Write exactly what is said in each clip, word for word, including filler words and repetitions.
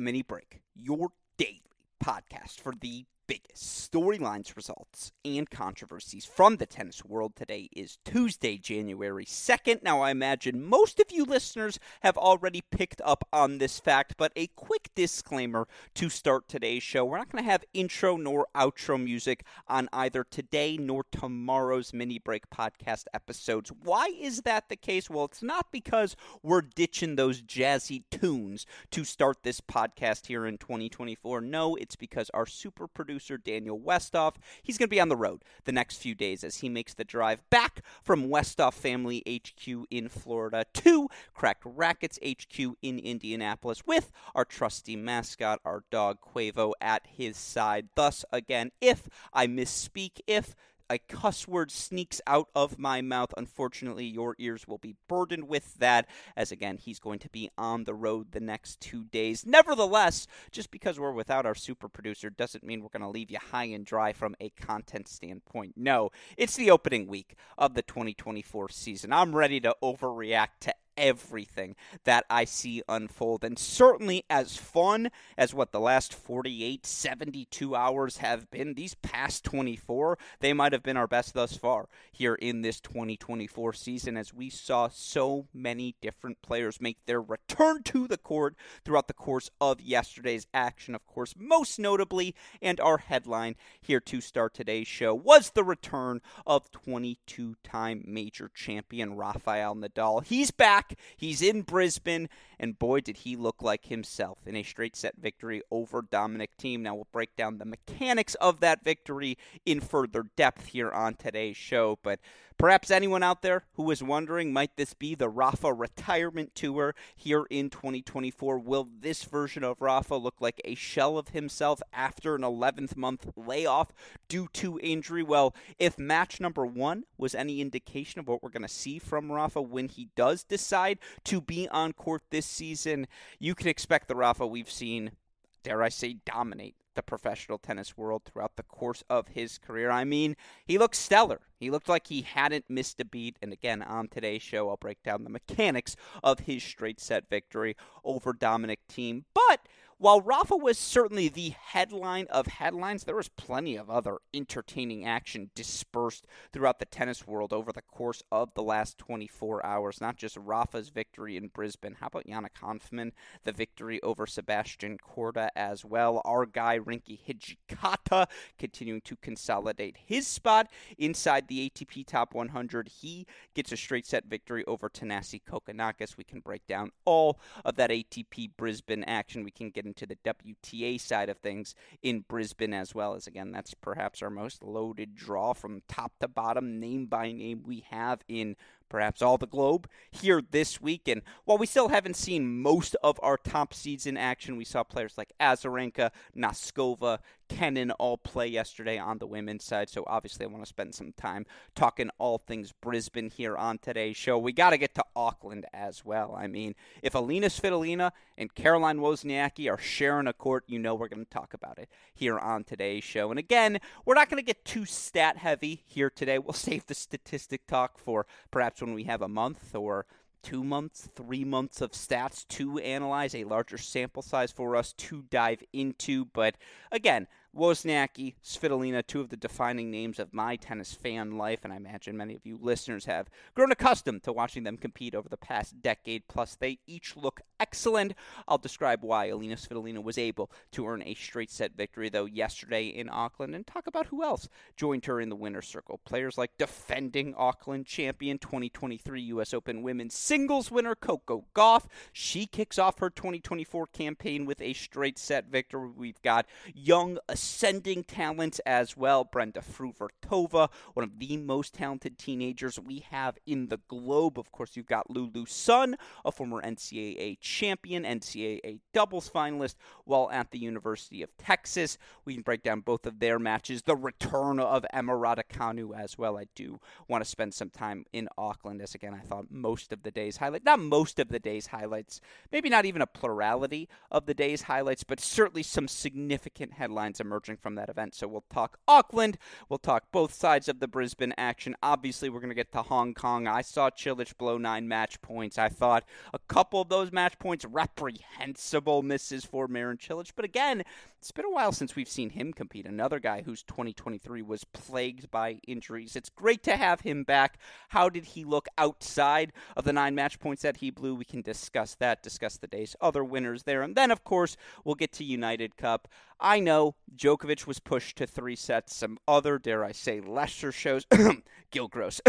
the Mini Break, your daily podcast for the biggest storylines, results, and controversies from the tennis world. Today is Tuesday, January second. Now, I imagine most of you listeners have already picked up on this fact, but a quick disclaimer to start today's show. We're not going to have intro nor outro music on either today nor tomorrow's Mini Break podcast episodes. Why is that the case? Well, it's not because we're ditching those jazzy tunes to start this podcast here in twenty twenty-four. No, it's because our super producer Daniel Westhoff, he's going to be on the road the next few days as he makes the drive back from Westhoff Family H Q in Florida to Cracked Rackets H Q in Indianapolis with our trusty mascot, our dog Quavo, at his side. Thus, again, if I misspeak, if a cuss word sneaks out of my mouth, unfortunately, your ears will be burdened with that, as again, he's going to be on the road the next two days. Nevertheless, just because we're without our super producer doesn't mean we're going to leave you high and dry from a content standpoint. No, it's the opening week of the twenty twenty-four season. I'm ready to overreact to everything that I see unfold. And certainly as fun as what the last forty-eight, seventy-two hours have been, these past twenty-four, they might have been our best thus far here in this twenty twenty-four season, as we saw so many different players make their return to the court throughout the course of yesterday's action. Of course, most notably, and our headline here to start today's show, was the return of twenty-two-time major champion Rafael Nadal. He's back. He's in Brisbane, and boy, did he look like himself in a straight set victory over Dominic Thiem. Now, we'll break down the mechanics of that victory in further depth here on today's show, but perhaps anyone out there who was wondering, might this be the Rafa retirement tour here in twenty twenty-four? Will this version of Rafa look like a shell of himself after an eleventh-month layoff due to injury? Well, if match number one was any indication of what we're going to see from Rafa when he does decide to be on court this season, you can expect the Rafa we've seen, dare I say, dominate the professional tennis world throughout the course of his career. I mean, he looked stellar. He looked like he hadn't missed a beat. And again, on today's show, I'll break down the mechanics of his straight set victory over Dominic Thiem. But while Rafa was certainly the headline of headlines, there was plenty of other entertaining action dispersed throughout the tennis world over the course of the last twenty-four hours. Not just Rafa's victory in Brisbane. How about Yannick Hanfmann, the victory over Sebastian Korda as well. Our guy, Rinky Hijikata, continuing to consolidate his spot inside the A T P Top one hundred. He gets a straight set victory over Tanasi Kokonakis. We can break down all of that A T P Brisbane action. We can get into the W T A side of things in Brisbane as well, as again, that's perhaps our most loaded draw from top to bottom, name by name, we have in perhaps all the globe here this week. And while we still haven't seen most of our top seeds in action, we saw players like Azarenka, Noskova, Kenin all play yesterday on the women's side. So obviously I want to spend some time talking all things Brisbane here on today's show. We got to get to Auckland as well. I mean, if Alina Svitolina and Caroline Wozniacki are sharing a court, you know we're going to talk about it here on today's show. And again, we're not going to get too stat heavy here today. We'll save the statistic talk for perhaps when we have a month or two months, three months of stats to analyze, a larger sample size for us to dive into. But again, Wozniacki, Svitolina, two of the defining names of my tennis fan life, and I imagine many of you listeners have grown accustomed to watching them compete over the past decade plus. They each look excellent. I'll describe why Alina Svitolina was able to earn a straight set victory, though, yesterday in Auckland, and talk about who else joined her in the winner's circle. Players like defending Auckland champion, twenty twenty-three U S Open women's singles winner Coco Gauff. She kicks off her twenty twenty-four campaign with a straight set victory. We've got young ascending talents as well. Brenda Fruhvirtová, one of the most talented teenagers we have in the globe. Of course, you've got Lulu Sun, a former N C A A champion, N C A A doubles finalist, while at the University of Texas. We can break down both of their matches. The return of Emma Raducanu as well. I do want to spend some time in Auckland, as again, I thought most of the day's highlights, not most of the day's highlights, maybe not even a plurality of the day's highlights, but certainly some significant headlines emerged emerging from that event. So we'll talk Auckland. We'll talk both sides of the Brisbane action. Obviously, we're going to get to Hong Kong. I saw Cilic blow nine match points. I thought a couple of those match points, reprehensible misses for Marin Cilic. But again, it's been a while since we've seen him compete. Another guy whose twenty twenty-three was plagued by injuries. It's great to have him back. How did he look outside of the nine match points that he blew? We can discuss that, discuss the day's other winners there. And then, of course, we'll get to United Cup. I know Djokovic was pushed to three sets. Some other, dare I say, lesser shows. Gil Gross.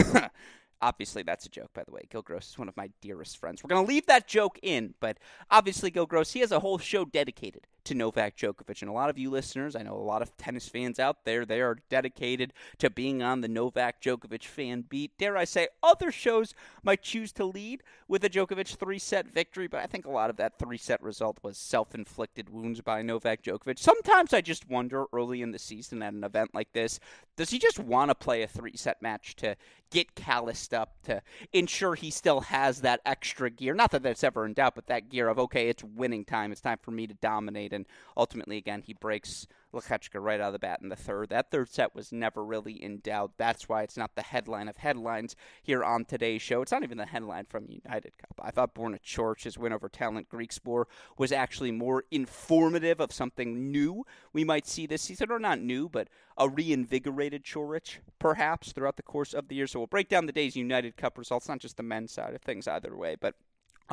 Obviously, that's a joke, by the way. Gil Gross is one of my dearest friends. We're going to leave that joke in, but obviously Gil Gross, he has a whole show dedicated to Novak Djokovic. And a lot of you listeners, I know a lot of tennis fans out there, they are dedicated to being on the Novak Djokovic fan beat. Dare I say, other shows might choose to lead with a Djokovic three-set victory, but I think a lot of that three-set result was self-inflicted wounds by Novak Djokovic. Sometimes I just wonder early in the season at an event like this, does he just want to play a three-set match to get calloused up to ensure he still has that extra gear? Not that that's ever in doubt, but that gear of, okay, it's winning time. It's time for me to dominate. And ultimately, again, he breaks Lukačka right out of the bat in the third. That third set was never really in doubt. That's why it's not the headline of headlines here on today's show. It's not even the headline from United Cup. I thought Borna Čoric's win over Tallon Griekspoor was actually more informative of something new we might see this season, or not new, but a reinvigorated Čoric, perhaps, throughout the course of the year. So we'll break down the day's United Cup results, not just the men's side of things either way, but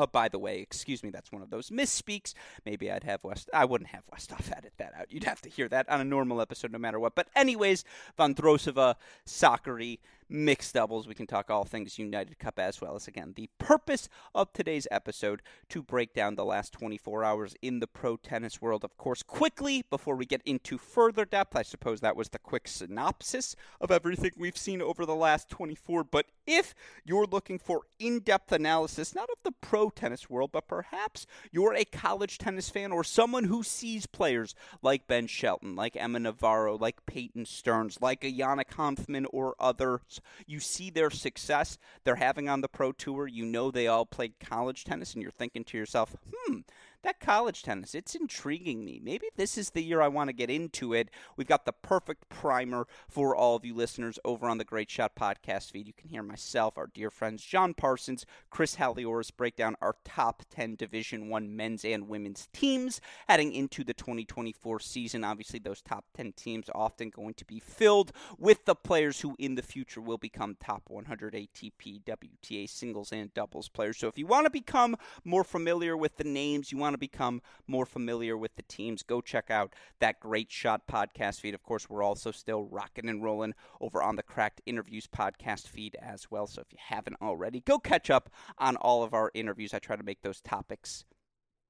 oh, by the way, excuse me, that's one of those misspeaks. Maybe I'd have West... I wouldn't have Westhoff edit that out. You'd have to hear that on a normal episode no matter what. But anyways, Vondrousova, Sakkari, mixed doubles. We can talk all things United Cup as well as, again, the purpose of today's episode to break down the last twenty-four hours in the pro tennis world. Of course, quickly, before we get into further depth, I suppose that was the quick synopsis of everything we've seen over the last twenty-four. But if you're looking for in-depth analysis, not of the pro tennis world, but perhaps you're a college tennis fan or someone who sees players like Ben Shelton, like Emma Navarro, like Peyton Stearns, like Yannick Hanfmann or others. You see their success they're having on the pro tour. You know they all played college tennis, and you're thinking to yourself, hmm, that college tennis, it's intriguing me. Maybe this is the year I want to get into it. We've got the perfect primer for all of you listeners over on the Great Shot podcast feed. You can hear myself, our dear friends John Parsons, Chris Halioris break down our top ten Division I men's and women's teams heading into the twenty twenty-four season. Obviously, those top ten teams often going to be filled with the players who in the future will become top one hundred A T P, W T A singles and doubles players. So if you want to become more familiar with the names, you want to become more familiar with the teams, go check out that Great Shot podcast feed. Of course, we're also still rocking and rolling over on the Cracked Interviews podcast feed as well. So if you haven't already, go catch up on all of our interviews. I try to make those topics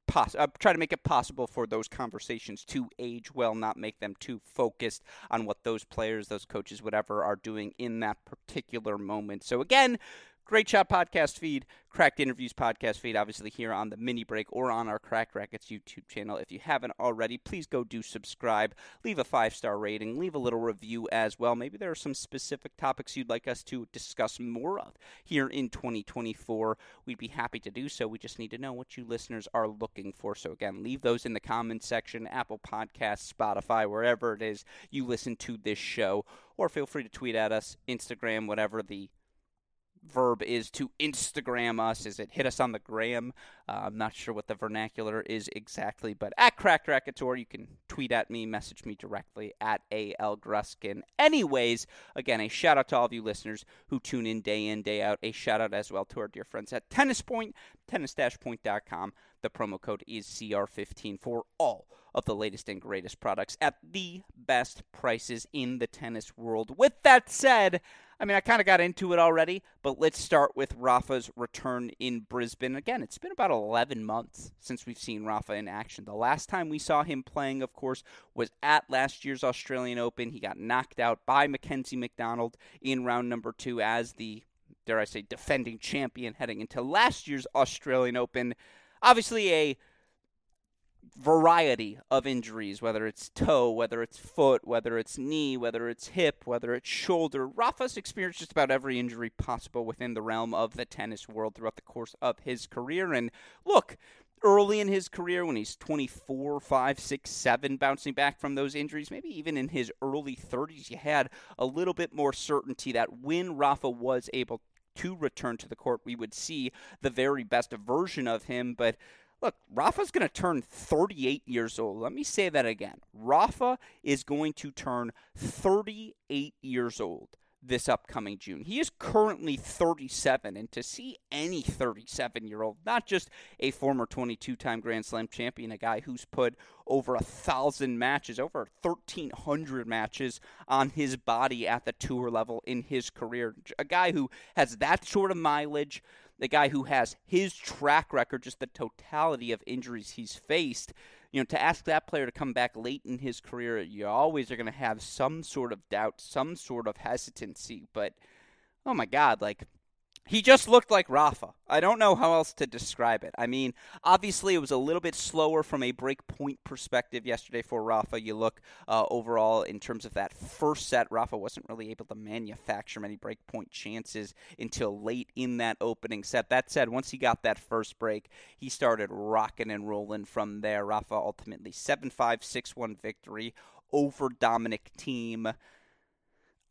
Poss- uh, try to make it possible for those conversations to age well, not make them too focused on what those players, those coaches, whatever are doing in that particular moment. So again, Great Shot podcast feed, Cracked Interviews podcast feed, obviously here on the mini break or on our Crack Rackets YouTube channel. If you haven't already, please go do subscribe, leave a five-star rating, leave a little review as well. Maybe there are some specific topics you'd like us to discuss more of here in twenty twenty-four. We'd be happy to do so. We just need to know what you listeners are looking for. So again, leave those in the comments section, Apple Podcasts, Spotify, wherever it is you listen to this show, or feel free to tweet at us, Instagram, whatever the verb is to Instagram us. Is it hit us on the gram? Uh, I'm not sure what the vernacular is exactly, but at Cracked Rackets, or you can tweet at me, message me directly at A L Gruskin. Anyways, again, a shout out to all of you listeners who tune in day in, day out. A shout out as well to our dear friends at Tennis Point, tennis dash point dot com. The promo code is C R fifteen for all of the latest and greatest products at the best prices in the tennis world. With that said, I mean, I kind of got into it already, but let's start with Rafa's return in Brisbane. Again, it's been about eleven months since we've seen Rafa in action. The last time we saw him playing, of course, was at last year's Australian Open. He got knocked out by Mackenzie McDonald in round number two as the, dare I say, defending champion heading into last year's Australian Open. Obviously, a variety of injuries, whether it's toe, whether it's foot, whether it's knee, whether it's hip, whether it's shoulder. Rafa's experienced just about every injury possible within the realm of the tennis world throughout the course of his career. And look, early in his career when he's twenty-four, five, six, seven, bouncing back from those injuries, maybe even in his early thirties, you had a little bit more certainty that when Rafa was able to return to the court, we would see the very best version of him. But look, Rafa's going to turn thirty-eight years old. Let me say that again. Rafa is going to turn thirty-eight years old this upcoming June. He is currently thirty-seven, and to see any thirty-seven-year-old, not just a former twenty-two-time Grand Slam champion, a guy who's put over a thousand matches, over thirteen hundred matches on his body at the tour level in his career, a guy who has that sort of mileage, the guy who has his track record, just the totality of injuries he's faced, you know, to ask that player to come back late in his career, you always are going to have some sort of doubt, some sort of hesitancy. But, oh my God, like, he just looked like Rafa. I don't know how else to describe it. I mean, obviously it was a little bit slower from a break point perspective yesterday for Rafa. You look uh, overall in terms of that first set, Rafa wasn't really able to manufacture many break point chances until late in that opening set. That said, once he got that first break, he started rocking and rolling from there. Rafa ultimately seven five, six one victory over Dominic Thiem.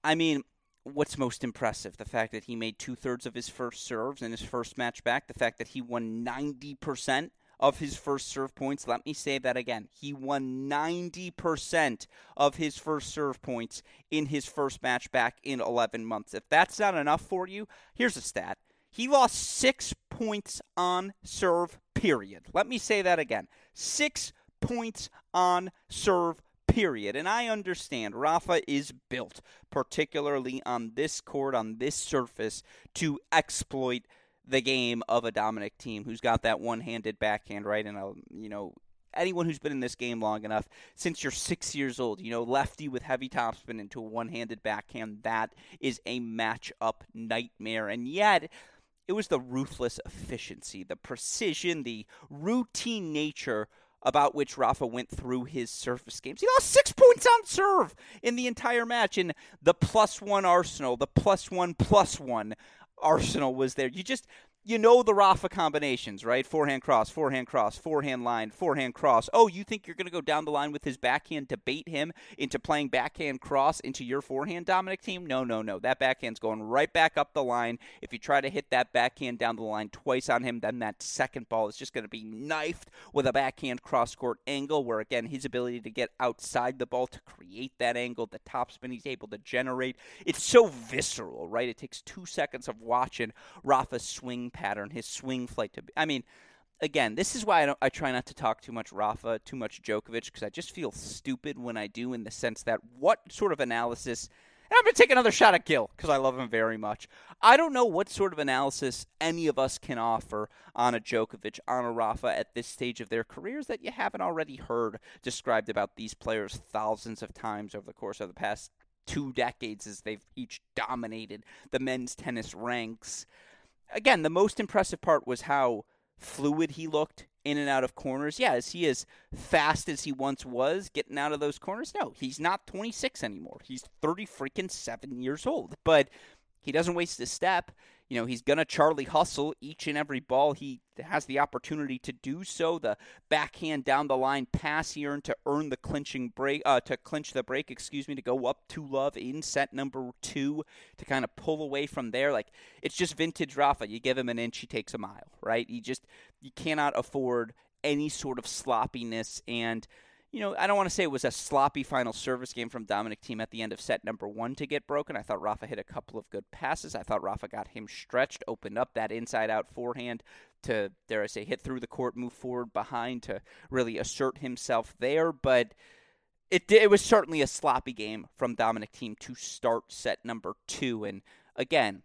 I mean, what's most impressive? The fact that he made two-thirds of his first serves in his first match back. The fact that he won ninety percent of his first serve points. Let me say that again. He won ninety percent of his first serve points in his first match back in eleven months. If that's not enough for you, here's a stat. He lost six points on serve, period. Let me say that again. Six points on serve, period. And I understand Rafa is built, particularly on this court, on this surface, to exploit the game of a Dominic Thiem who's got that one-handed backhand, right? And, a, you know, anyone who's been in this game long enough, since you're six years old, you know, lefty with heavy topspin into a one-handed backhand, that is a matchup nightmare. And yet, it was the ruthless efficiency, the precision, the routine nature about which Rafa went through his surface games. He lost six points on serve in the entire match, and the plus one arsenal, the plus one plus one arsenal was there. You just, you know the Rafa combinations, right? Forehand cross, forehand cross, forehand line, forehand cross. Oh, you think you're going to go down the line with his backhand to bait him into playing backhand cross into your forehand, Dominic Thiem? No, no, no. That backhand's going right back up the line. If you try to hit that backhand down the line twice on him, then that second ball is just going to be knifed with a backhand cross-court angle where, again, his ability to get outside the ball to create that angle, the topspin he's able to generate, it's so visceral, right? It takes two seconds of watching Rafa swing pattern, his swing flight to be, I mean, again, this is why I don't. I try not to talk too much Rafa, too much Djokovic, because I just feel stupid when I do, in the sense that what sort of analysis, and I'm going to take another shot at Gil because I love him very much. I don't know what sort of analysis any of us can offer on a Djokovic, on a Rafa at this stage of their careers that you haven't already heard described about these players thousands of times over the course of the past two decades as they've each dominated the men's tennis ranks. Again, the most impressive part was how fluid he looked in and out of corners. Yeah, is he as fast as he once was getting out of those corners? No, he's not twenty-six anymore. He's thirty freaking seven years old. But he doesn't waste his step. You know, he's going to Charlie Hustle each and every ball he has the opportunity to do so. The backhand down the line pass he earned to earn the clinching break, uh, to clinch the break, excuse me, to go up two love in set number two to kind of pull away from there. Like, it's just vintage Rafa. You give him an inch, he takes a mile, right? You just, you cannot afford any sort of sloppiness. And, you know, I don't want to say it was a sloppy final service game from Dominic Thiem at the end of set number one to get broken. I thought Rafa hit a couple of good passes. I thought Rafa got him stretched, opened up that inside-out forehand to, dare I say, hit through the court, move forward behind to really assert himself there. But it it was certainly a sloppy game from Dominic Thiem to start set number two. And again,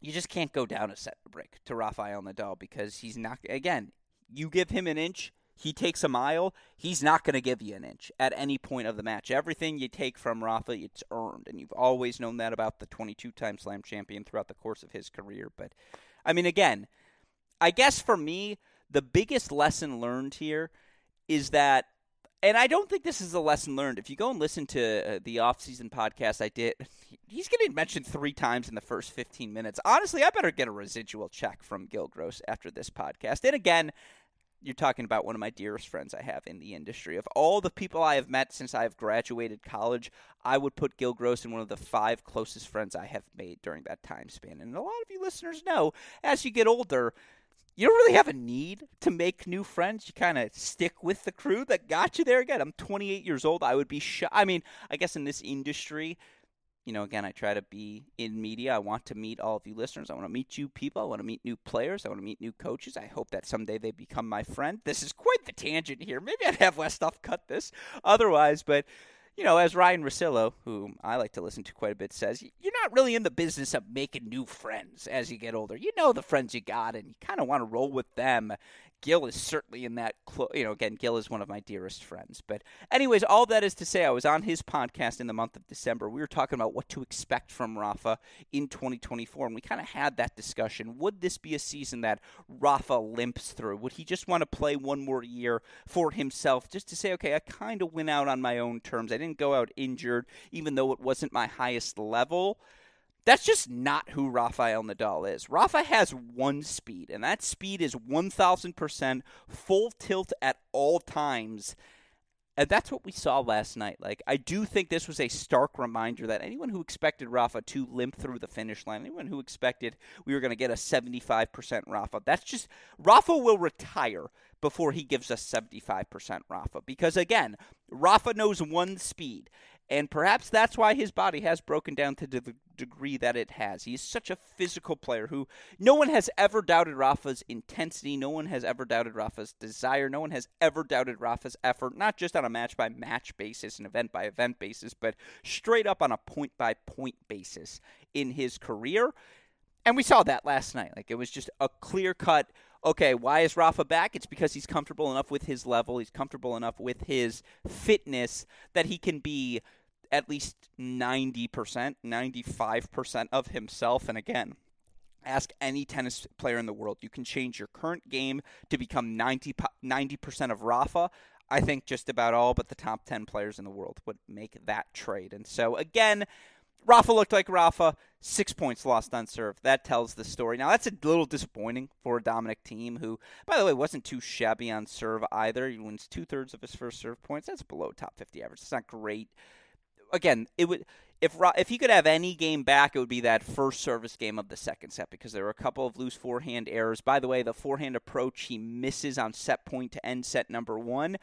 you just can't go down a set break to Rafael Nadal because he's not – again, you give him an inch – he takes a mile, he's not going to give you an inch at any point of the match. Everything you take from Rafa, it's earned, and you've always known that about the twenty-two-time Slam champion throughout the course of his career. But, I mean, again, I guess for me, the biggest lesson learned here is that, and I don't think this is a lesson learned. If you go and listen to uh, the off-season podcast I did, he's getting mentioned three times in the first fifteen minutes. Honestly, I better get a residual check from Gil Gross after this podcast. And again, you're talking about one of my dearest friends I have in the industry. Of all the people I have met since I have graduated college, I would put Gil Gross in one of the five closest friends I have made during that time span. And a lot of you listeners know, as you get older, you don't really have a need to make new friends. You kind of stick with the crew that got you there. Again, I'm twenty-eight years old. I would be shy. I mean, I guess in this industry, you know, again, I try to be in media. I want to meet all of you listeners. I want to meet you people. I want to meet new players. I want to meet new coaches. I hope that someday they become my friend. This is quite the tangent here. Maybe I'd have less stuff cut this otherwise, but... You know, as Ryan Russillo, who I like to listen to quite a bit, says, you're not really in the business of making new friends as you get older. You know the friends you got, and you kind of want to roll with them. Gil is certainly in that, clo- you know, again, Gil is one of my dearest friends. But anyways, all that is to say, I was on his podcast in the month of December. We were talking about what to expect from Rafa in twenty twenty-four, and we kind of had that discussion. Would this be a season that Rafa limps through? Would he just want to play one more year for himself just to say, okay, I kind of went out on my own terms. I didn't go out injured, even though it wasn't my highest level. That's just not who Rafael Nadal is. Rafa has one speed, and that speed is one thousand percent full tilt at all times. And that's what we saw last night. Like, I do think this was a stark reminder that anyone who expected Rafa to limp through the finish line, anyone who expected we were going to get a seventy-five percent Rafa, that's just – Rafa will retire before he gives us seventy-five percent Rafa. Because, again, Rafa knows one speed. And perhaps that's why his body has broken down to the degree that it has. He is such a physical player who no one has ever doubted Rafa's intensity. No one has ever doubted Rafa's desire. No one has ever doubted Rafa's effort, not just on a match-by-match basis and event-by-event basis, but straight up on a point-by-point basis in his career. And we saw that last night. Like, it was just a clear-cut, okay, why is Rafa back? It's because he's comfortable enough with his level. He's comfortable enough with his fitness that he can be at least ninety percent, ninety-five percent of himself. And again, ask any tennis player in the world. You can change your current game to become ninety, ninety percent of Rafa. I think just about all but the top ten players in the world would make that trade. And so again, Rafa looked like Rafa, six points lost on serve. That tells the story. Now, that's a little disappointing for Dominic Thiem, who, by the way, wasn't too shabby on serve either. He wins two-thirds of his first serve points. That's below top fifty average. It's not great. Again, it would if if he could have any game back, it would be that first service game of the second set because there were a couple of loose forehand errors. By the way, the forehand approach he misses on set point to end set number one,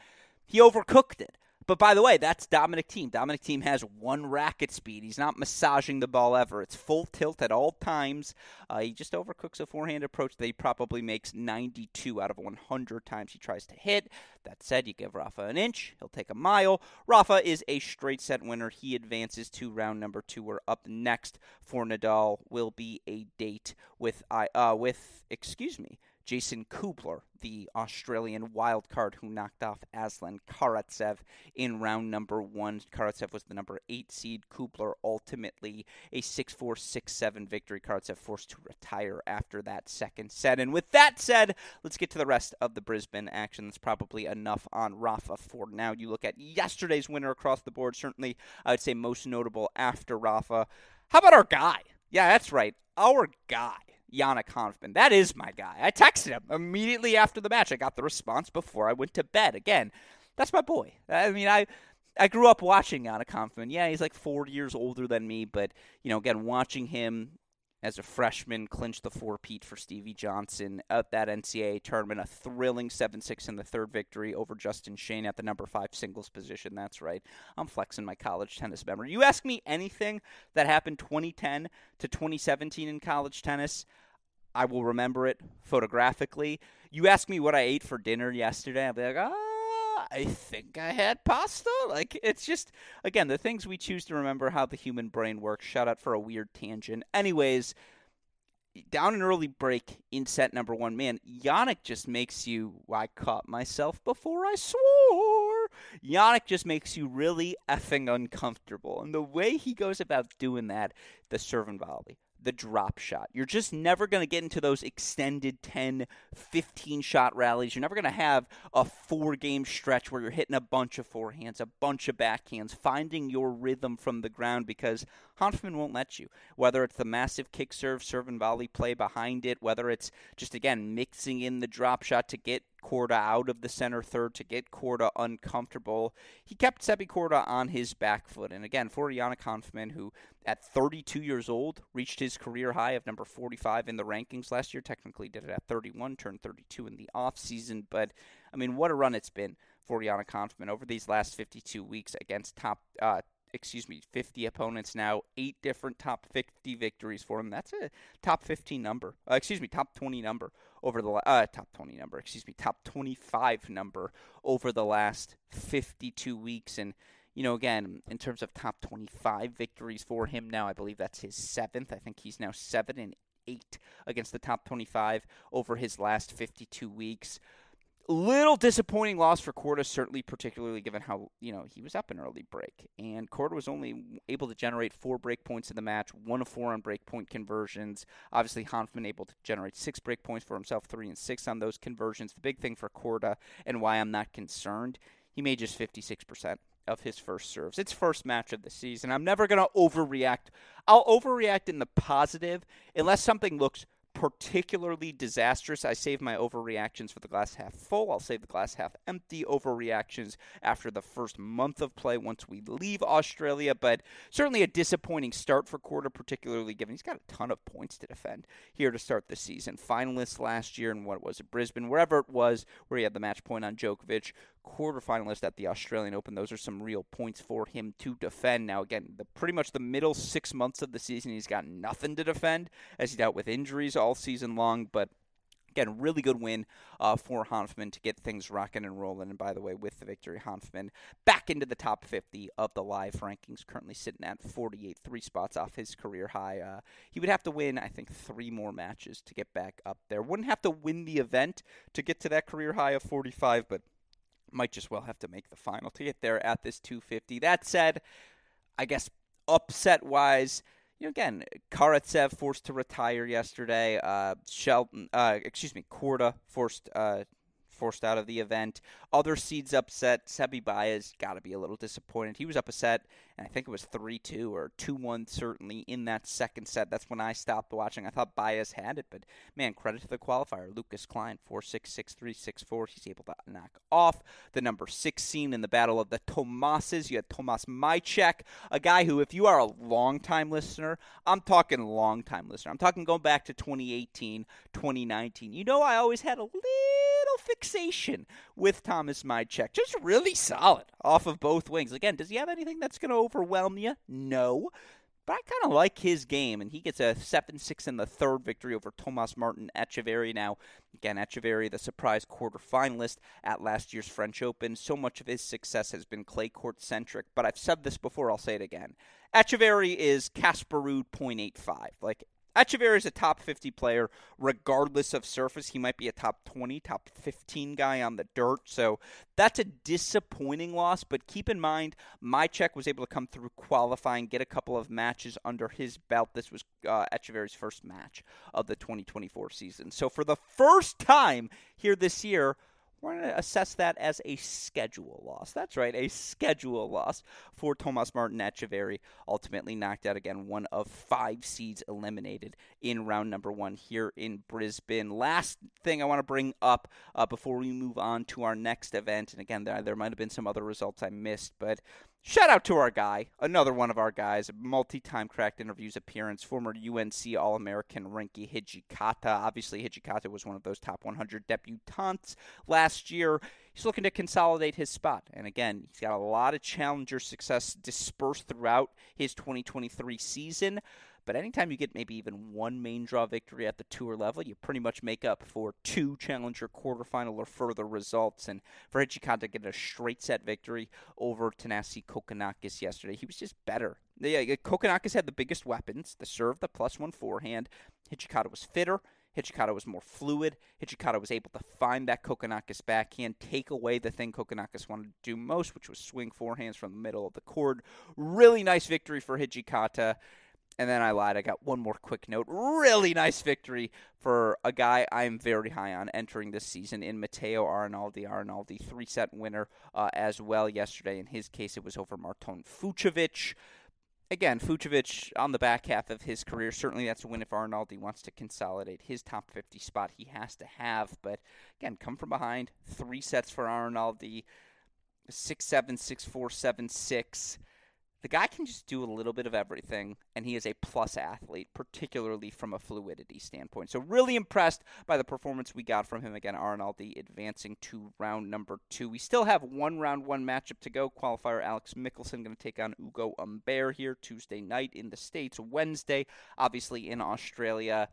he overcooked it. But by the way, that's Dominic Thiem. Dominic Thiem has one racket speed. He's not massaging the ball ever. It's full tilt at all times. Uh, he just overcooks a forehand approach that he probably makes ninety-two out of one hundred times he tries to hit. That said, you give Rafa an inch, he'll take a mile. Rafa is a straight set winner. He advances to round number two, where up next for Nadal will be a date with I uh, with excuse me. Jason Kubler, the Australian wildcard who knocked off Aslan Karatsev in round number one. Karatsev was the number eight seed. Kubler ultimately a six four, six seven victory. Karatsev forced to retire after that second set. And with that said, let's get to the rest of the Brisbane action. That's probably enough on Rafa for now. You look at yesterday's winner across the board. Certainly, I would say most notable after Rafa. How about our guy? Yeah, that's right. Our guy. Yannick Hanfmann. That is my guy. I texted him immediately after the match. I got the response before I went to bed. Again, that's my boy. I mean, I I grew up watching Yannick Hanfmann. Yeah, he's like four years older than me, but, you know, again, watching him as a freshman clinch the four-peat for Stevie Johnson at that N C A A tournament, a thrilling seven six in the third victory over Justin Shane at the number five singles position. That's right. I'm flexing my college tennis memory. You ask me anything that happened twenty ten to twenty seventeen in college tennis, I will remember it photographically. You ask me what I ate for dinner yesterday, I'll be like, ah, oh, I think I had pasta. Like, it's just, again, the things we choose to remember, how the human brain works. Shout out for a weird tangent. Anyways, down an early break in set number one. Man, Yannick just makes you, I caught myself before I swore. Yannick just makes you really effing uncomfortable. And the way he goes about doing that, the serve and volley, the drop shot. You're just never going to get into those extended ten, fifteen shot rallies. You're never going to have a four game stretch where you're hitting a bunch of forehands, a bunch of backhands, finding your rhythm from the ground because Hanfmann won't let you. Whether it's the massive kick serve, serve and volley play behind it, whether it's just, again, mixing in the drop shot to get Korda out of the center third, to get Korda uncomfortable. He kept Sebi Korda on his back foot. And again, for Yannick Hanfmann, who at thirty-two years old reached his career high of number forty-five in the rankings last year, technically did it at thirty-one, turned thirty-two in the offseason. But, I mean, what a run it's been for Yannick Hanfmann over these last fifty-two weeks against top uh, – excuse me, fifty opponents now, eight different top fifty victories for him. That's a top fifteen number, uh, excuse me, top twenty number over the, uh, top twenty number, excuse me, top twenty-five number over the last fifty-two weeks. And, you know, again, in terms of top twenty-five victories for him now, I believe that's his seventh. I think he's now seven and eight against the top twenty-five over his last fifty-two weeks. Little disappointing loss for Korda, certainly, particularly given how, you know, he was up in early break. And Korda was only able to generate four break points in the match, one of four on break point conversions. Obviously, Hanfmann able to generate six break points for himself, three and six on those conversions. The big thing for Korda, and why I'm not concerned, he made just fifty-six percent of his first serves. It's first match of the season. I'm never going to overreact. I'll overreact in the positive unless something looks particularly disastrous. I save my overreactions for the glass half full. I'll save the glass half empty overreactions after the first month of play once we leave Australia. But certainly a disappointing start for Korda, particularly given he's got a ton of points to defend here to start the season. Finalist last year in what was it, Brisbane, wherever it was, where he had the match point on Djokovic. Quarterfinalist at the Australian Open. Those are some real points for him to defend. Now, again, the pretty much the middle six months of the season, he's got nothing to defend as he dealt with injuries all season long. But again, really good win uh, for Hanfmann to get things rocking and rolling. And by the way, with the victory, Hanfmann back into the top fifty of the live rankings, currently sitting at forty-eight, three spots off his career high. Uh, he would have to win, I think, three more matches to get back up there. Wouldn't have to win the event to get to that career high of forty-five, but might just well have to make the final to get there at this two fifty. That said, I guess upset-wise, you know, again, Karatsev forced to retire yesterday. Uh, Shelton, uh, excuse me, Korda forced uh, forced out of the event. Other seeds upset. Sebi Baez got to be a little disappointed. He was up a set, and I think it was three two or two one certainly in that second set. That's when I stopped watching. I thought Baez had it, but, man, credit to the qualifier, Lucas Klein, four six, six three, six four. He's able to knock off the number sixteen in the Battle of the Tomases. You had Tomás Macháč, a guy who, if you are a long-time listener, I'm talking long-time listener. I'm talking going back to twenty eighteen, twenty nineteen. You know, I always had a little fixation with Tomás Macháč. Just really solid off of both wings. Again, does he have anything that's going to overwhelm you? No. But I kind of like his game, and he gets a seven six in the third victory over Tomás Martín Etcheverry. Now, again, Etcheverry, the surprise quarterfinalist at last year's French Open. So much of his success has been clay court-centric, but I've said this before, I'll say it again. Etcheverry is Casper Ruud point eight five. Like, Etcheverry is a top fifty player regardless of surface. He might be a top twenty, top fifteen guy on the dirt. So that's a disappointing loss. But keep in mind, Macháč was able to come through qualifying, get a couple of matches under his belt. This was uh, Etcheverry's first match of the twenty twenty-four season. So for the first time here this year, we're going to assess that as a schedule loss. That's right, a schedule loss for Tomás Martín Etcheverry. Ultimately knocked out, again, one of five seeds eliminated in round number one here in Brisbane. Last thing I want to bring up uh, before we move on to our next event, and again, there, there might have been some other results I missed, but shout out to our guy, another one of our guys, a multi-time Cracked Interviews appearance, former U N C All-American Rinky Hijikata. Obviously, Hijikata was one of those top one hundred debutantes last year. He's looking to consolidate his spot. And again, he's got a lot of challenger success dispersed throughout his twenty twenty-three season. But anytime you get maybe even one main draw victory at the tour level, you pretty much make up for two challenger quarterfinal or further results. And for Hijikata to get a straight set victory over Tanasi Kokonakis yesterday, he was just better. Yeah, Kokonakis had the biggest weapons, the serve, the plus one forehand. Hijikata was fitter. Hijikata was more fluid. Hijikata was able to find that Kokonakis backhand, take away the thing Kokonakis wanted to do most, which was swing forehands from the middle of the court. Really nice victory for Hijikata. And then I lied. I got one more quick note. Really nice victory for a guy I'm very high on entering this season in Matteo Arnaldi. Arnaldi, three-set winner uh, as well yesterday. In his case, it was over Marton Fucovic. again, Fucovic on the back half of his career, certainly that's a win if Arnaldi wants to consolidate his top fifty spot. He has to have, but again, come from behind, three sets for Arnaldi, six seven, six four, seven six. The guy can just do a little bit of everything, and he is a plus athlete, particularly from a fluidity standpoint. So really impressed by the performance we got from him. Again, Arnaldi advancing to round number two. We still have one round one matchup to go. Qualifier Alex Michelsen going to take on Ugo Umber here Tuesday night in the States. Wednesday, obviously in Australia.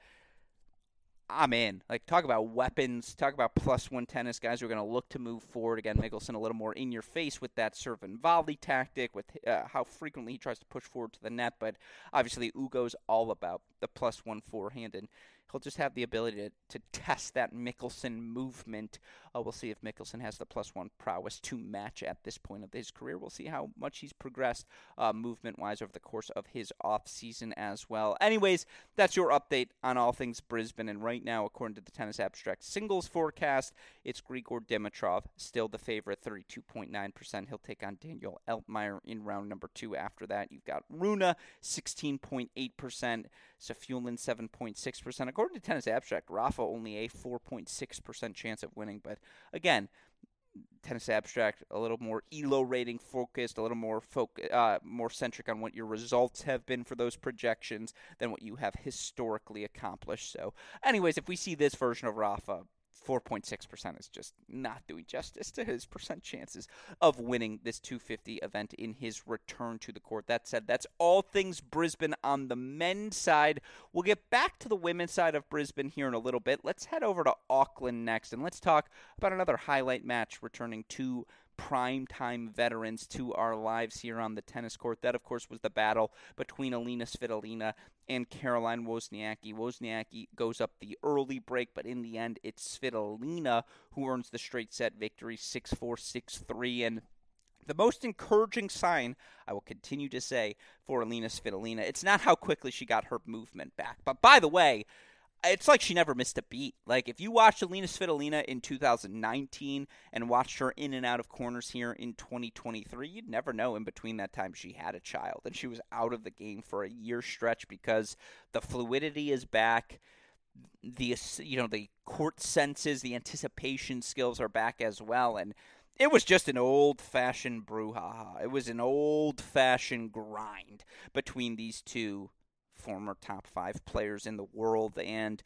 I'm in. Like, talk about weapons. Talk about plus one tennis guys who are going to look to move forward. Again, Michelsen a little more in your face with that serve and volley tactic, with uh, how frequently he tries to push forward to the net. But obviously, Ugo's all about the plus one forehand, and he'll just have the ability to, to test that Michelsen movement. Uh, we'll see if Michelsen has the plus one prowess to match at this point of his career. We'll see how much he's progressed uh, movement-wise over the course of his offseason as well. Anyways, that's your update on all things Brisbane. And right now, according to the Tennis Abstract singles forecast, it's Grigor Dimitrov, still the favorite, thirty-two point nine percent. He'll take on Daniel Altmaier in round number two. After that, you've got Rune, sixteen point eight percent. Safiulin, seven point six percent. According to Tennis Abstract, Rafa only a four point six percent chance of winning. But again, Tennis Abstract, a little more E L O rating focused, a little more foc- uh, more centric on what your results have been for those projections than what you have historically accomplished. So anyways, if we see this version of Rafa, four point six percent is just not doing justice to his percent chances of winning this two fifty event in his return to the court. That said, that's all things Brisbane on the men's side. We'll get back to the women's side of Brisbane here in a little bit. Let's head over to Auckland next, and let's talk about another highlight match returning to primetime veterans to our lives here on the tennis court. That, of course, was the battle between Alina Svitolina and Caroline Wozniacki. Wozniacki goes up the early break, but in the end, it's Svitolina who earns the straight set victory, six four, six three, and the most encouraging sign, I will continue to say, for Alina Svitolina, it's not how quickly she got her movement back. But by the way, it's like she never missed a beat. Like, if you watched Alina Svitolina in two thousand nineteen and watched her in and out of corners here in twenty twenty-three, you'd never know in between that time she had a child and she was out of the game for a year stretch, because the fluidity is back. The, you know, the court senses, the anticipation skills are back as well. And it was just an old-fashioned brouhaha. It was an old-fashioned grind between these two former top five players in the world. And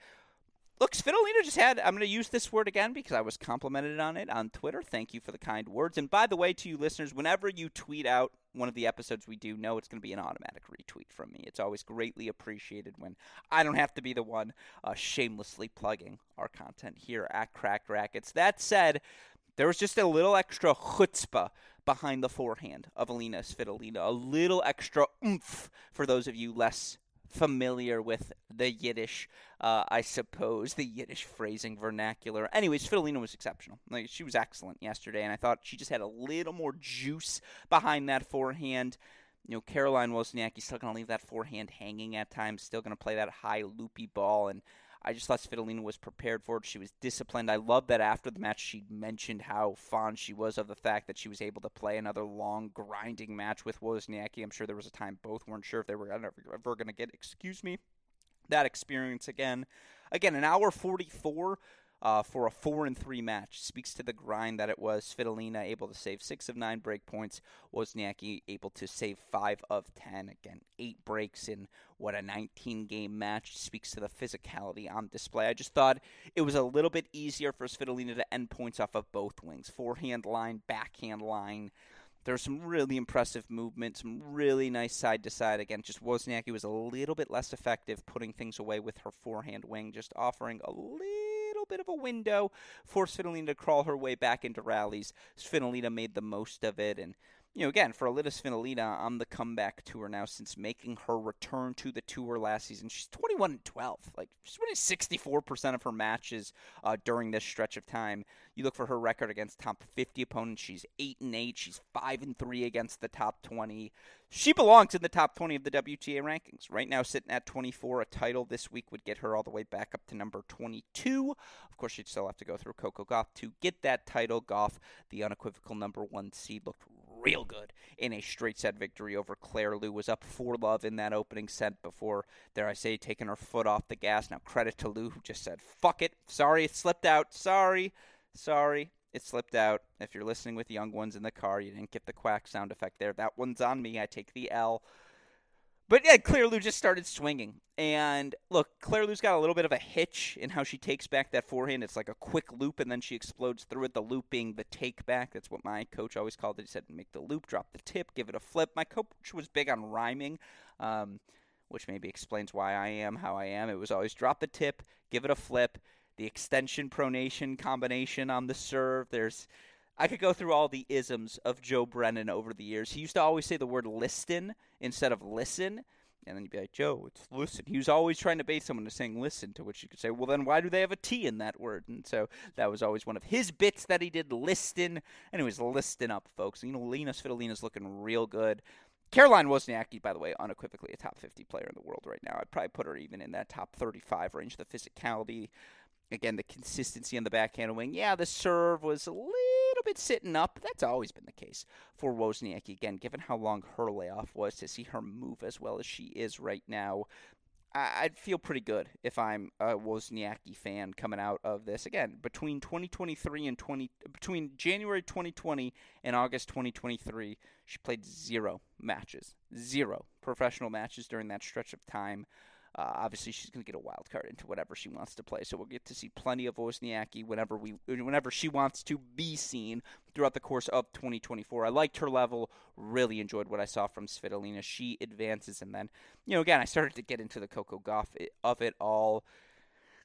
look, Svitolina just had, I'm going to use this word again because I was complimented on it on Twitter. Thank you for the kind words. And by the way, to you listeners, whenever you tweet out one of the episodes we do, know it's going to be an automatic retweet from me. It's always greatly appreciated when I don't have to be the one uh, shamelessly plugging our content here at Cracked Rackets. That said, there was just a little extra chutzpah behind the forehand of Alina Svitolina, a little extra oomph for those of you less familiar with the Yiddish, uh, I suppose, the Yiddish phrasing vernacular. Anyways, Svitolina was exceptional. Like, she was excellent yesterday, and I thought she just had a little more juice behind that forehand. You know, Caroline Wozniacki still going to leave that forehand hanging at times, still going to play that high loopy ball, and I just thought Svitolina was prepared for it. She was disciplined. I love that after the match she mentioned how fond she was of the fact that she was able to play another long, grinding match with Wozniacki. I'm sure there was a time both weren't sure if they were ever going to get, excuse me, that experience again. Again, an hour forty-four uh, for a four and three match speaks to the grind that it was. Svitolina able to save six of nine break points. Wozniacki able to save five of ten. Again, eight breaks in what a nineteen-game match speaks to the physicality on display. I just thought it was a little bit easier for Svitolina to end points off of both wings. Forehand line, backhand line. There's some really impressive movement, some really nice side-to-side. Again, just Wozniacki was a little bit less effective putting things away with her forehand wing, just offering a little bit of a window for Svitolina to crawl her way back into rallies. Svitolina made the most of it, and you know, again, for Alina Svitolina on the comeback tour now since making her return to the tour last season, she's twenty-one and twelve. Like, she's winning sixty-four percent of her matches uh, during this stretch of time. You look for her record against top fifty opponents, she's eight and eight. She's five and three against the top twenty. She belongs in the top twenty of the W T A rankings. Right now, sitting at twenty-four, a title this week would get her all the way back up to number twenty-two. Of course, she'd still have to go through Coco Gauff to get that title. Gauff, the unequivocal number one seed, looked real good in a straight set victory over Claire Liu. Was up four love in that opening set before, dare I say, taking her foot off the gas. Now credit to Liu, who just said, fuck it. Sorry, it slipped out. Sorry. Sorry. It slipped out. If you're listening with young ones in the car, you didn't get the quack sound effect there. That one's on me. I take the L. But yeah, Claire Liu just started swinging. And look, Claire Liu's got a little bit of a hitch in how she takes back that forehand. It's like a quick loop, and then she explodes through it, the loop being the take back. That's what my coach always called it. He said, make the loop, drop the tip, give it a flip. My coach was big on rhyming, um, which maybe explains why I am how I am. It was always drop the tip, give it a flip, the extension pronation combination on the serve. There's I could go through all the isms of Joe Brennan over the years. He used to always say the word listen instead of listen. And then you'd be like, Joe, it's listen. He was always trying to bait someone to saying listen, to which you could say, well, then why do they have a T in that word? And so that was always one of his bits that he did, listen. Anyways, listen up, folks. You know, Alina Svitolina's looking real good. Caroline Wozniacki, by the way, unequivocally a top fifty player in the world right now. I'd probably put her even in that top thirty-five range. The physicality, again, the consistency on the backhand wing. Yeah, the serve was a little bit sitting up. That's always been the case for Wozniacki. Again, given how long her layoff was, to see her move as well as she is right now, I- I'd feel pretty good if I'm a Wozniacki fan coming out of this. Again, between twenty twenty-three and twenty between January twenty twenty and August twenty twenty-three, she played zero matches, zero professional matches during that stretch of time. Uh, obviously, she's going to get a wild card into whatever she wants to play, so we'll get to see plenty of Wozniacki whenever we, whenever she wants to be seen throughout the course of twenty twenty-four. I liked her level, really enjoyed what I saw from Svitolina. She advances, and then, you know, again, I started to get into the Coco Gauff of it all.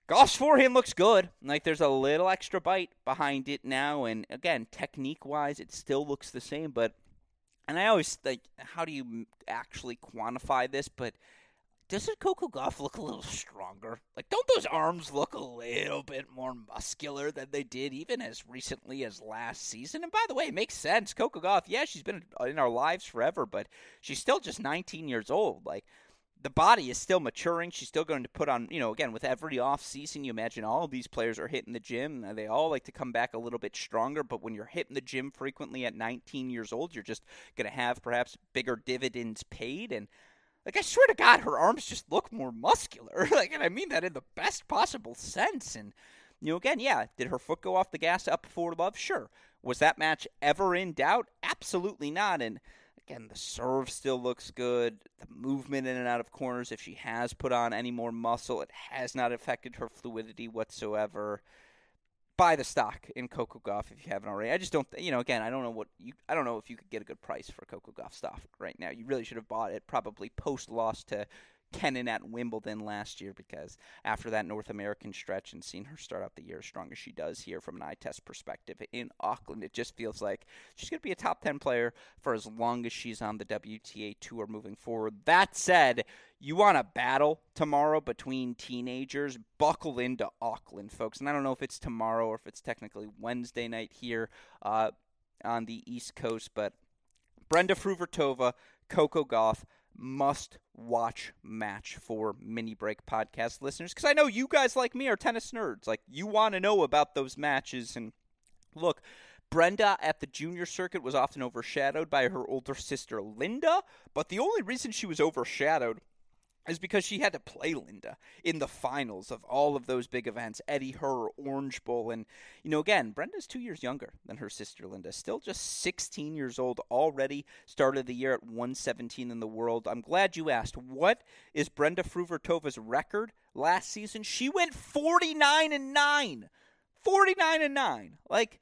Gauff's forehand looks good. Like, there's a little extra bite behind it now, and again, technique-wise, it still looks the same, but, and I always think, how do you actually quantify this, but doesn't Coco Gauff look a little stronger? Like, don't those arms look a little bit more muscular than they did even as recently as last season? And by the way, it makes sense. Coco Gauff, yeah, she's been in our lives forever, but she's still just nineteen years old. Like, the body is still maturing. She's still going to put on, you know, again, with every offseason, you imagine all of these players are hitting the gym. They all like to come back a little bit stronger, but when you're hitting the gym frequently at nineteen years old, you're just going to have perhaps bigger dividends paid. And like, I swear to God, her arms just look more muscular. Like, and I mean that in the best possible sense. And, you know, again, yeah, did her foot go off the gas up for love? Sure. Was that match ever in doubt? Absolutely not. And, again, the serve still looks good. The movement in and out of corners, if she has put on any more muscle, it has not affected her fluidity whatsoever. Buy the stock in Coco Gauff if you haven't already. I just don't, th- you know, again, I don't know what you, I don't know if you could get a good price for Coco Gauff stock right now. You really should have bought it probably post-loss to Kenin at Wimbledon last year, because after that North American stretch and seeing her start out the year as strong as she does here from an eye test perspective in Auckland, it just feels like she's going to be a top ten player for as long as she's on the W T A tour moving forward. That said, you want a battle tomorrow between teenagers? Buckle into Auckland, folks. And I don't know if it's tomorrow or if it's technically Wednesday night here uh, on the East Coast, but Brenda Fruhvirtová, Coco Gauff, must-watch match for Mini Break podcast listeners, because I know you guys like me are tennis nerds. Like, you want to know about those matches. And look, Brenda at the junior circuit was often overshadowed by her older sister Linda, but the only reason she was overshadowed is because she had to play Linda in the finals of all of those big events, Eddie Herr, Orange Bowl. And, you know, again, Brenda's two years younger than her sister Linda, still just sixteen years old already, started the year at one seventeen in the world. I'm glad you asked. What is Brenda Fruhvirtová's record last season? She went forty-nine and nine. forty-nine and nine. Like,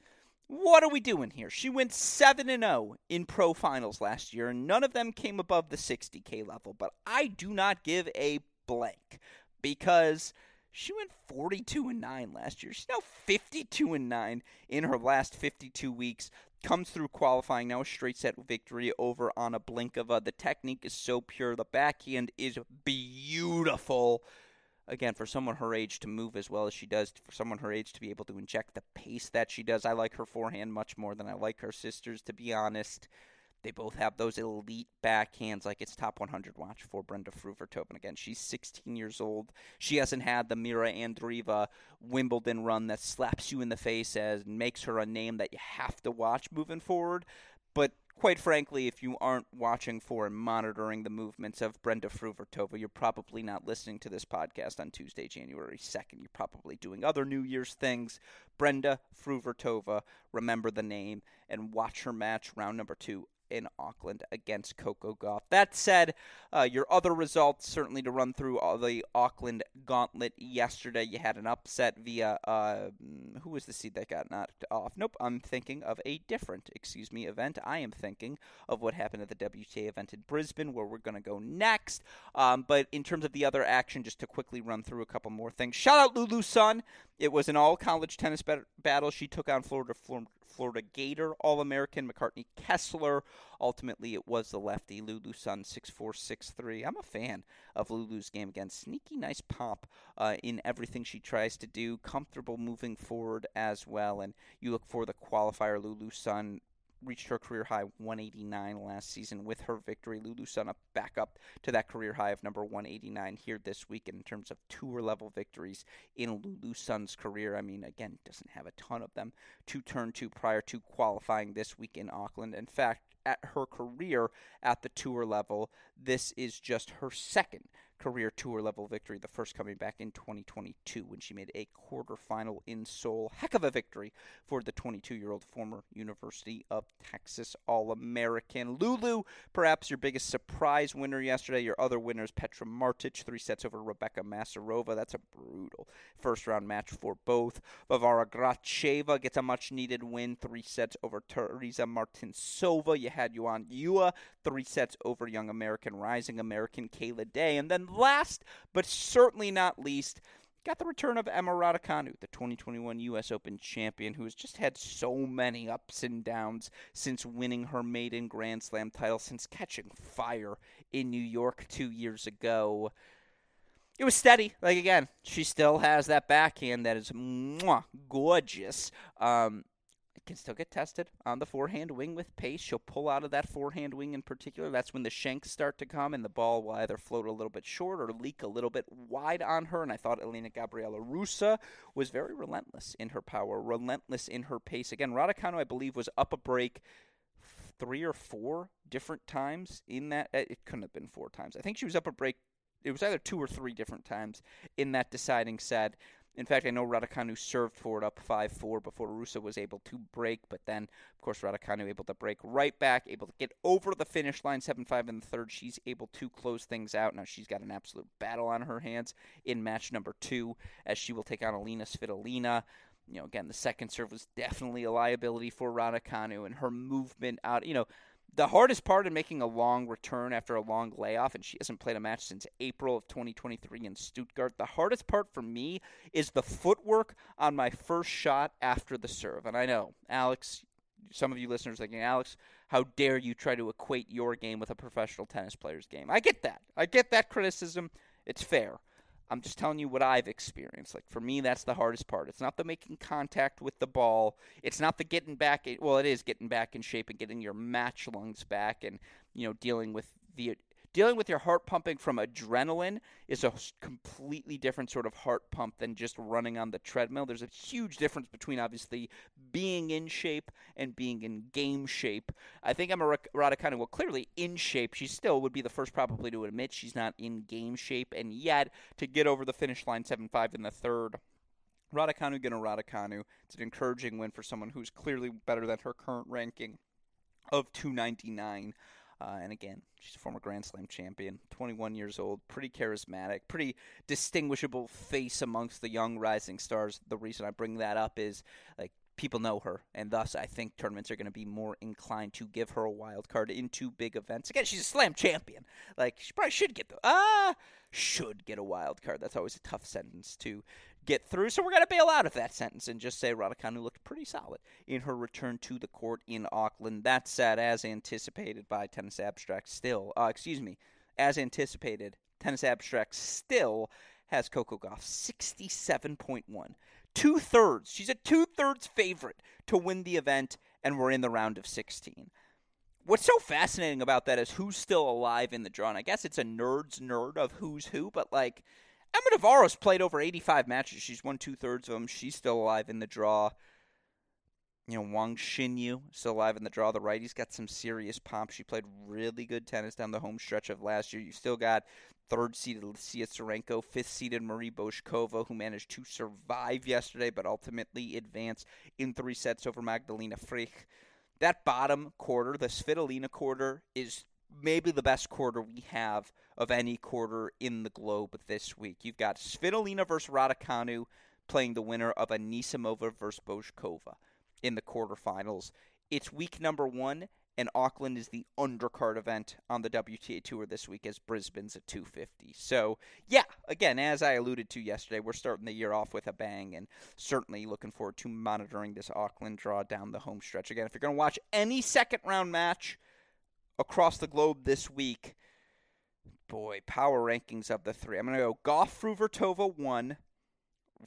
what are we doing here? She went seven and oh in pro finals last year, and none of them came above the sixty K level. But I do not give a blank, because she went forty-two and nine last year. She's now fifty-two and nine in her last fifty-two weeks. Comes through qualifying, now a straight set victory over Anna Blinkova. The technique is so pure. The backhand is beautiful. Again, for someone her age to move as well as she does, for someone her age to be able to inject the pace that she does. I like her forehand much more than I like her sister's, to be honest. They both have those elite backhands. Like, it's top one hundred watch for Brenda Fruhvirtová. And again, she's sixteen years old. She hasn't had the Mira Andreeva Wimbledon run that slaps you in the face as makes her a name that you have to watch moving forward. But quite frankly, if you aren't watching for and monitoring the movements of Brenda Fruhvirtová, you're probably not listening to this podcast on Tuesday, January second. You're probably doing other New Year's things. Brenda Fruhvirtová, remember the name, and watch her match, round number two, in Auckland against Coco Gauff. That said, uh, your other results, certainly to run through all the Auckland gauntlet yesterday, you had an upset via, uh, who was the seed that got knocked off? Nope, I'm thinking of a different, excuse me, event. I am thinking of what happened at the W T A event in Brisbane, where we're going to go next. Um, but in terms of the other action, just to quickly run through a couple more things. Shout out Lulu Sun. It was an all-college tennis bat- battle. She took on Florida Florida, Florida Gator, All-American McCartney Kessler. Ultimately, it was the lefty, Lulu Sun, six four, six three. I'm a fan of Lulu's game again. Sneaky, nice pop uh, in everything she tries to do. Comfortable moving forward as well. And you look for the qualifier, Lulu Sun. Reached her career high one eighty-nine last season with her victory. Lulu Sun up back up to that career high of number one eighty-nine here this week in terms of tour level victories in Lulu Sun's career. I mean, again, doesn't have a ton of them to turn to prior to qualifying this week in Auckland. In fact, at her career at the tour level, this is just her second career tour level victory, the first coming back in twenty twenty-two when she made a quarterfinal in Seoul. Heck of a victory for the twenty-two-year-old former University of Texas All-American. Lulu, perhaps your biggest surprise winner yesterday. Your other winners, Petra Martic, three sets over Rebecca Masarova. That's a brutal first-round match for both. Varvara Gracheva gets a much-needed win, three sets over Teresa Martinsova. You had Yuan Yua, three sets over young American, rising American Kayla Day. And then last, but certainly not least, got the return of Emma Raducanu, the twenty twenty-one U S Open champion, who has just had so many ups and downs since winning her maiden Grand Slam title, since catching fire in New York two years ago. It was steady. Like, again, she still has that backhand that is mwah, gorgeous. Um, can still get tested on the forehand wing with pace. She'll pull out of that forehand wing in particular. That's when the shanks start to come, and the ball will either float a little bit short or leak a little bit wide on her. And I thought Elena-Gabriela Ruse was very relentless in her power, relentless in her pace. Again, Raducanu, I believe, was up a break three or four different times in that. It couldn't have been four times. I think she was up a break. It was either two or three different times in that deciding set. In fact, I know Raducanu served for it up five four before Ruse was able to break, but then, of course, Raducanu able to break right back, able to get over the finish line, seven five in the third. She's able to close things out. Now, she's got an absolute battle on her hands in match number two as she will take on Alina Svitolina. You know, again, the second serve was definitely a liability for Raducanu and her movement out, you know. The hardest part in making a long return after a long layoff, and she hasn't played a match since April of twenty twenty-three in Stuttgart, the hardest part for me is the footwork on my first shot after the serve. And I know, Alex, some of you listeners are thinking, Alex, how dare you try to equate your game with a professional tennis player's game? I get that. I get that criticism. It's fair. I'm just telling you what I've experienced. Like, for me, that's the hardest part. It's not the making contact with the ball. It's not the getting back. Well, it is getting back in shape and getting your match lungs back, and, you know, dealing with the dealing with your heart pumping from adrenaline is a completely different sort of heart pump than just running on the treadmill. There's a huge difference between, obviously, being in shape and being in game shape. I think Emma Raducanu, well, clearly in shape. She still would be the first probably to admit she's not in game shape, and yet to get over the finish line seven five in the third. Raducanu gonna Raducanu. It's an encouraging win for someone who's clearly better than her current ranking of two ninety-nine. Uh, and again, she's a former Grand Slam champion, twenty-one years old, pretty charismatic, pretty distinguishable face amongst the young rising stars. The reason I bring that up is, like, people know her, and thus I think tournaments are going to be more inclined to give her a wild card into big events. Again, she's a slam champion. Like, she probably should get the ah uh, should get a wild card. That's always a tough sentence to get through, so we're going to bail out of that sentence and just say Raducanu looked pretty solid in her return to the court in Auckland. That said, as anticipated by Tennis Abstract, still uh, excuse me, as anticipated, Tennis Abstract still has Coco Gauff sixty-seven point one. Two-thirds. She's a two-thirds favorite to win the event, and we're in the round of sixteen. What's so fascinating about that is who's still alive in the draw, and I guess it's a nerd's nerd of who's who, but, like, Emma Navarro's played over eighty-five matches. She's won two-thirds of them. She's still alive in the draw. You know, Wang Xinyu, still alive in the draw. The righty's got some serious pomp. She played really good tennis down the home stretch of last year. You've still got third-seeded Lucia Tsarenko, fifth-seeded Marie Boshkova, who managed to survive yesterday but ultimately advanced in three sets over Magdalena Frich. That bottom quarter, the Svitolina quarter, is maybe the best quarter we have of any quarter in the globe this week. You've got Svitolina versus Raducanu playing the winner of Anisimova versus Boshkova in the quarterfinals. It's week number one, and Auckland is the undercard event on the W T A Tour this week as Brisbane's at two fifty. So, yeah, again, as I alluded to yesterday, we're starting the year off with a bang and certainly looking forward to monitoring this Auckland draw down the home stretch. Again, if you're going to watch any second-round match across the globe this week, boy, power rankings of the three. I'm going to go Gauff, Fruhvirtová one,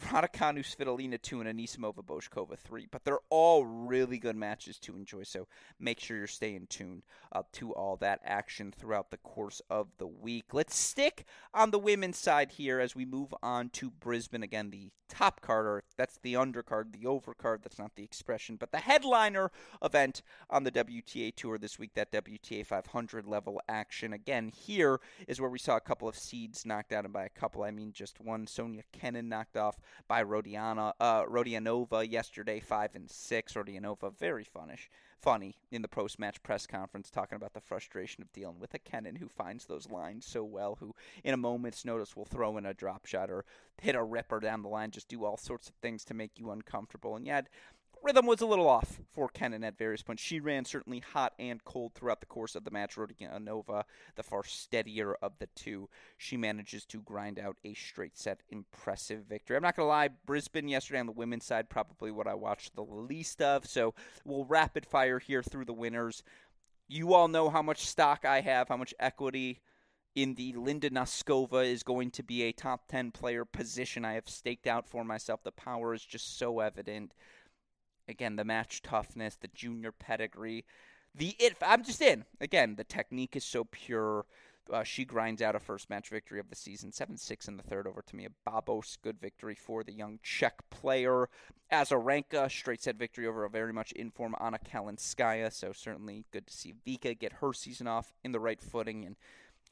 Raducanu, Svitolina two, and Anisimova, Boshkova three. But they're all really good matches to enjoy, so make sure you're staying tuned up to all that action throughout the course of the week. Let's stick on the women's side here as we move on to Brisbane. Again, the top card, or that's the undercard, the overcard, that's not the expression, but the headliner event on the W T A Tour this week, that W T A five hundred level action. Again, here is where we saw a couple of seeds knocked out, and by a couple, I mean just one. Sonya Kenin knocked off by Rodiana uh, Rodianova yesterday, five and six. Rodianova, very funnish, funny in the post-match press conference, talking about the frustration of dealing with a Kenin who finds those lines so well, who in a moment's notice will throw in a drop shot or hit a ripper down the line, just do all sorts of things to make you uncomfortable. And yet, rhythm was a little off for Kenin at various points. She ran certainly hot and cold throughout the course of the match. Rodianova, the far steadier of the two, she manages to grind out a straight set impressive victory. I'm not going to lie, Brisbane yesterday on the women's side, probably what I watched the least of. So we'll rapid fire here through the winners. You all know how much stock I have, how much equity in the Linda Noskova is going to be a top ten player position I have staked out for myself. The power is just so evident. Again, the match toughness, the junior pedigree, the it. I'm just in. Again, the technique is so pure. Uh, she grinds out a first match victory of the season, seven six in the third over Tamia Babos. Good victory for the young Czech player. Azarenka, straight set victory over a very much in-form Anna Kalinskaya. So certainly good to see Vika get her season off in the right footing. And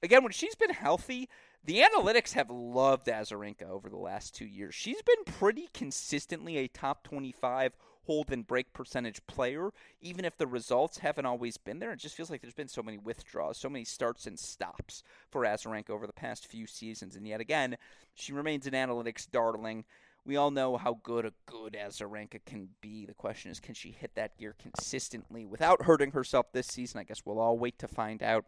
again, when she's been healthy, the analytics have loved Azarenka over the last two years. She's been pretty consistently a top twenty-five hold and break percentage player, even if the results haven't always been there. It just feels like there's been so many withdrawals, so many starts and stops for Azarenka over the past few seasons. And yet again, she remains an analytics darling. We all know how good a good Azarenka can be. The question is, can she hit that gear consistently without hurting herself this season? I guess we'll all wait to find out.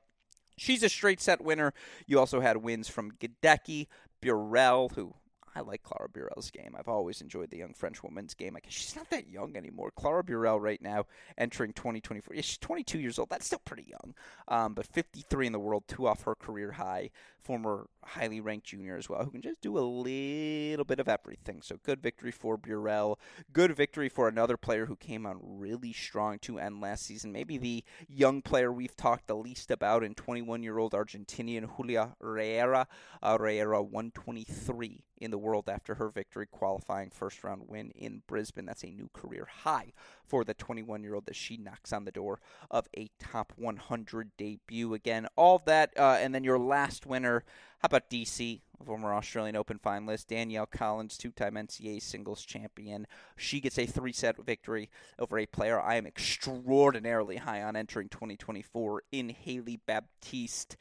She's a straight set winner. You also had wins from Gadecki, Burel, who I like Clara Burel's game. I've always enjoyed the young French woman's game. I guess she's not that young anymore. Clara Burel right now entering twenty twenty-four. Yeah, she's twenty-two years old. That's still pretty young. Um, but fifty-three in the world, two off her career high. Former highly ranked junior as well, who can just do a little bit of everything. So good victory for Burel. Good victory for another player who came on really strong to end last season. Maybe the young player we've talked the least about, in twenty-one-year-old Argentinian Julia Reguera. Uh, Reguera one twenty-three in the world after her victory qualifying first round win in Brisbane. That's a new career high for the twenty-one-year-old as she knocks on the door of a top one hundred debut. Again, all that, uh, and then your last winner, how about D C, former Australian Open finalist, Danielle Collins, two-time N C A A singles champion. She gets a three-set victory over a player I am extraordinarily high on entering twenty twenty-four in Haley Baptiste.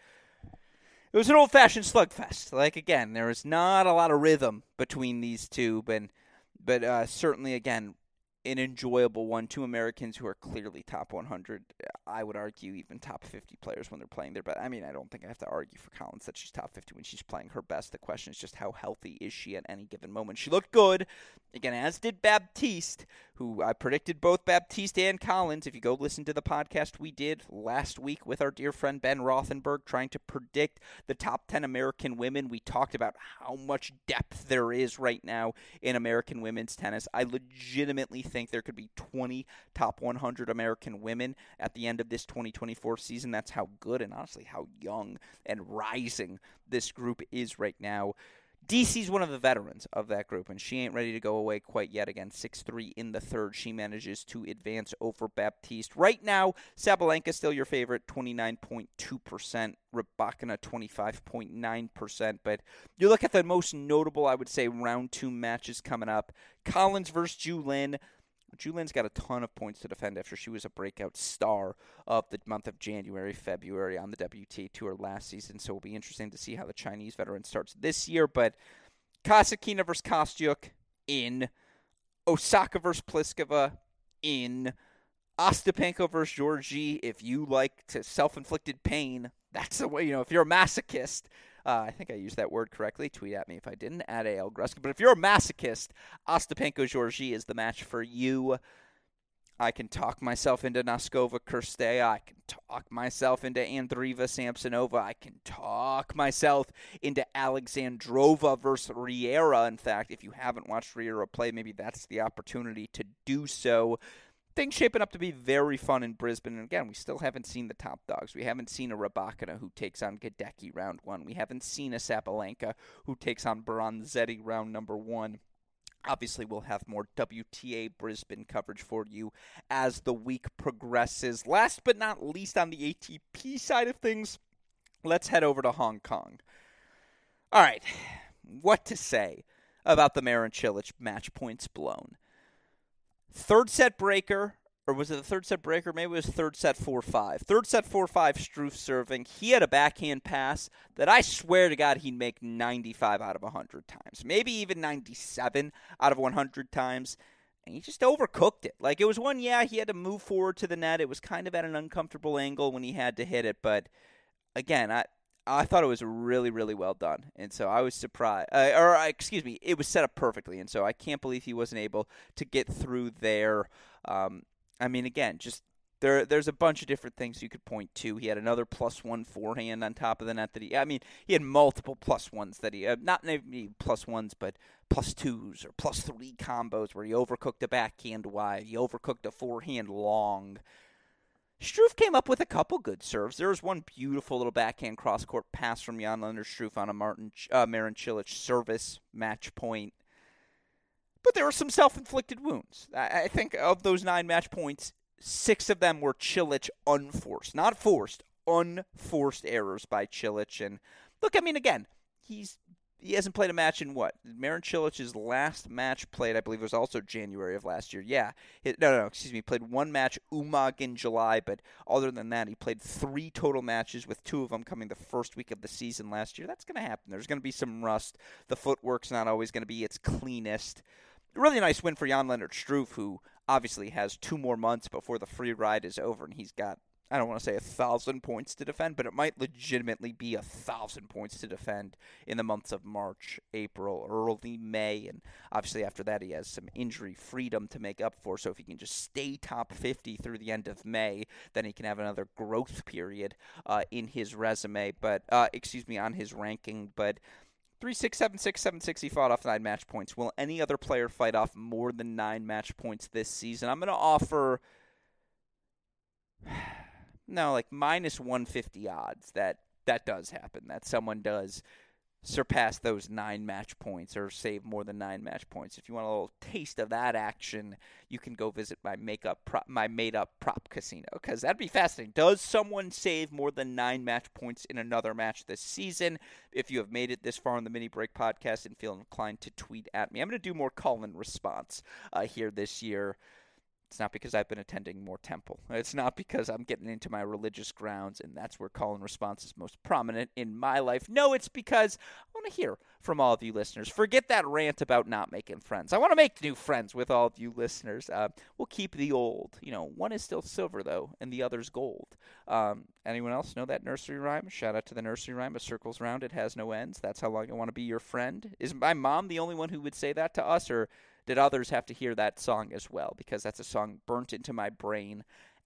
It was an old-fashioned slugfest. Like, again, there was not a lot of rhythm between these two, but, but uh, certainly, again, an enjoyable one. Two Americans who are clearly top one hundred, I would argue even top fifty players when they're playing their best. I mean, I don't think I have to argue for Collins that she's top fifty when she's playing her best. The question is just how healthy is she at any given moment. She looked good, again, as did Baptiste, who I predicted both Baptiste and Collins. If you go listen to the podcast we did last week with our dear friend Ben Rothenberg trying to predict the top ten American women, we talked about how much depth there is right now in American women's tennis. I legitimately think there could be twenty top one hundred American women at the end of this twenty twenty-four season. That's how good and honestly how young and rising this group is right now. D C's one of the veterans of that group, and she ain't ready to go away quite yet. Again, six three in the third. She manages to advance over Baptiste. Right now, Sabalenka still your favorite, twenty-nine point two percent. Rybakina, twenty-five point nine percent. But you look at the most notable, I would say, round two matches coming up. Collins versus Ju Lin. Ju Lin's got a ton of points to defend after she was a breakout star of the month of January, February on the W T A Tour last season. So it'll be interesting to see how the Chinese veteran starts this year. But Kasatkina versus Kostyuk in. Osaka versus Pliskova in. Ostapenko versus Georgie. If you like to self-inflicted pain, that's the way, you know, if you're a masochist. Uh, I think I used that word correctly. Tweet at me if I didn't, at A L Gruskin. But if you're a masochist, Ostapenko-Georgie is the match for you. I can talk myself into Noskova-Kirstea. I can talk myself into Andreeva-Samsonova. I can talk myself into Alexandrova versus Riera. In fact, if you haven't watched Riera play, maybe that's the opportunity to do so. Things shaping up to be very fun in Brisbane. And again, we still haven't seen the top dogs. We haven't seen a Rybakina who takes on Gadecki round one. We haven't seen a Sabalenka who takes on Bronzetti round number one. Obviously, we'll have more W T A Brisbane coverage for you as the week progresses. Last but not least, on the A T P side of things, let's head over to Hong Kong. All right, what to say about the Marin Cilic match points blown? Third set breaker, or was it the third set breaker? Maybe it was third set four five. Third set four five, Struff serving. He had a backhand pass that I swear to God he'd make ninety-five out of one hundred times. Maybe even ninety-seven out of one hundred times. And he just overcooked it. Like, it was one, yeah, he had to move forward to the net. It was kind of at an uncomfortable angle when he had to hit it. But, again, I... I thought it was really, really well done, and so I was surprised. Uh, or, excuse me, it was set up perfectly, and so I can't believe he wasn't able to get through there. Um, I mean, again, just there. There's a bunch of different things you could point to. He had another plus one forehand on top of the net that he. I mean, he had multiple plus ones that he. Uh, not maybe plus ones, but plus twos or plus three combos where he overcooked a backhand wide, he overcooked a forehand long. Struff came up with a couple good serves. There was one beautiful little backhand cross-court pass from Jan-Lennard Struff on a Martin, uh, Marin Cilic service match point. But there were some self-inflicted wounds. I, I think of those nine match points, six of them were Cilic unforced. Not forced, unforced errors by Cilic. And look, I mean, again, he's he hasn't played a match in what? Marin Cilic's last match played, I believe, was also January of last year. Yeah. It, no, no, excuse me. He played one match, Umag, in July. But other than that, he played three total matches, with two of them coming the first week of the season last year. That's going to happen. There's going to be some rust. The footwork's not always going to be its cleanest. Really nice win for Jan-Lennard Struff, who obviously has two more months before the free ride is over, and he's got, I don't want to say a thousand points to defend, but it might legitimately be a thousand points to defend in the months of March, April, early May. And obviously after that, he has some injury freedom to make up for. So if he can just stay top fifty through the end of May, then he can have another growth period uh, in his resume, but uh, excuse me, on his ranking. But three six, seven six, seven six, he fought off nine match points. Will any other player fight off more than nine match points this season? I'm going to offer... No, like minus one fifty odds that that does happen, that someone does surpass those nine match points or save more than nine match points. If you want a little taste of that action, you can go visit my makeup prop, my made-up prop casino, because that'd be fascinating. Does someone save more than nine match points in another match this season? If you have made it this far on the Mini Break podcast and feel inclined to tweet at me, I'm going to do more call and response uh, here this year. It's not because I've been attending more temple. It's not because I'm getting into my religious grounds, and that's where call and response is most prominent in my life. No, it's because I want to hear from all of you listeners. Forget that rant about not making friends. I want to make new friends with all of you listeners. Uh, we'll keep the old. You know, one is still silver, though, and the other's gold. Um, anyone else know that nursery rhyme? Shout out to the nursery rhyme. A circle's round, it has no ends. That's how long I want to be your friend. Is my mom the only one who would say that to us, or did others have to hear that song as well? Because that's a song burnt into my brain.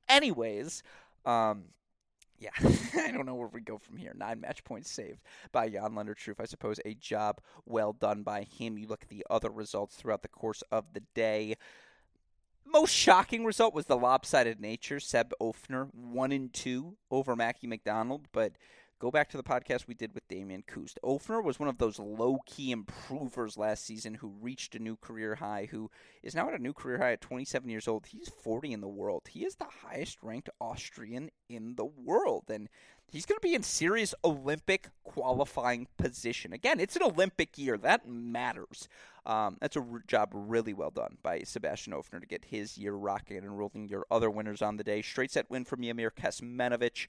Anyways, um, yeah, I don't know where we go from here. Nine match points saved by Jan-Lennard Struff. I suppose a job well done by him. You look at the other results throughout the course of the day. Most shocking result was the lopsided nature. Seb Ofner, one and two over Mackie McDonald, but Go back to the podcast we did with Damian Koost. Ofner was one of those low-key improvers last season who reached a new career high, who is now at a new career high at twenty-seven years old. He's forty in the world. He is the highest-ranked Austrian in the world, and he's going to be in serious Olympic qualifying position. Again, it's an Olympic year. That matters. Um, that's a r- job really well done by Sebastian Ofner to get his year rocking and rolling. Your other winners on the day. Straight-set win from Yamir Kecmanović.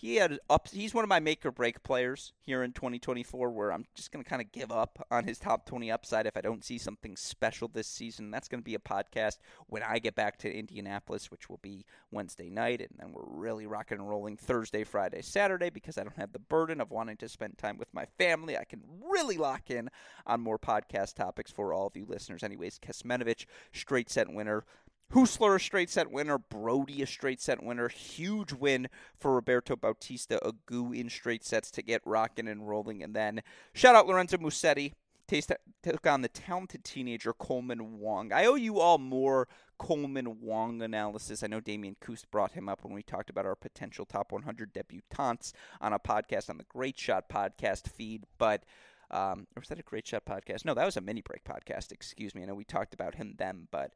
He had up. He's one of my make-or-break players here in twenty twenty-four where I'm just going to kind of give up on his top twenty upside if I don't see something special this season. That's going to be a podcast when I get back to Indianapolis, which will be Wednesday night, and then we're really rocking and rolling Thursday, Friday, Saturday because I don't have the burden of wanting to spend time with my family. I can really lock in on more podcast topics for all of you listeners. Anyways, Kecmanović, straight-set winner. Hussler, a straight-set winner. Brody, a straight-set winner. Huge win for Roberto Bautista Agut in straight sets to get rocking and rolling. And then shout-out Lorenzo Musetti. Took on the talented teenager Coleman Wong. I owe you all more Coleman Wong analysis. I know Damian Koost brought him up when we talked about our potential top one hundred debutantes on a podcast on the Great Shot podcast feed, but... Um, or was that a Great Shot podcast? No, that was a Mini Break podcast, excuse me. I know we talked about him then, but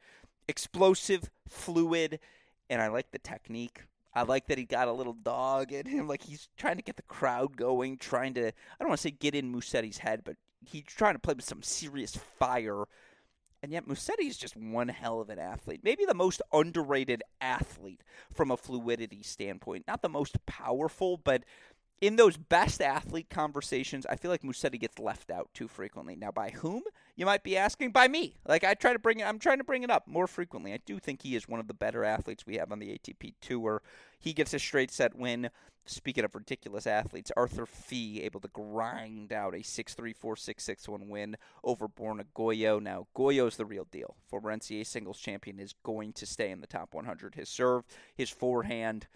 explosive, fluid, and I like the technique. I like that he got a little dog in him. Like, he's trying to get the crowd going, trying to, I don't want to say get in Musetti's head, but he's trying to play with some serious fire. And yet Musetti is just one hell of an athlete. Maybe the most underrated athlete from a fluidity standpoint. Not the most powerful, but... in those best athlete conversations, I feel like Musetti gets left out too frequently. Now, by whom? You might be asking. By me. Like, I try to bring it, I'm trying to bring it up more frequently. I do think he is one of the better athletes we have on the A T P Tour. He gets a straight set win. Speaking of ridiculous athletes, Arthur Fee able to grind out a six three, four six, six one win over Borna Goyo. Now, Goyo's the real deal. Former N C A A singles champion is going to stay in the top one hundred. His serve, his forehand,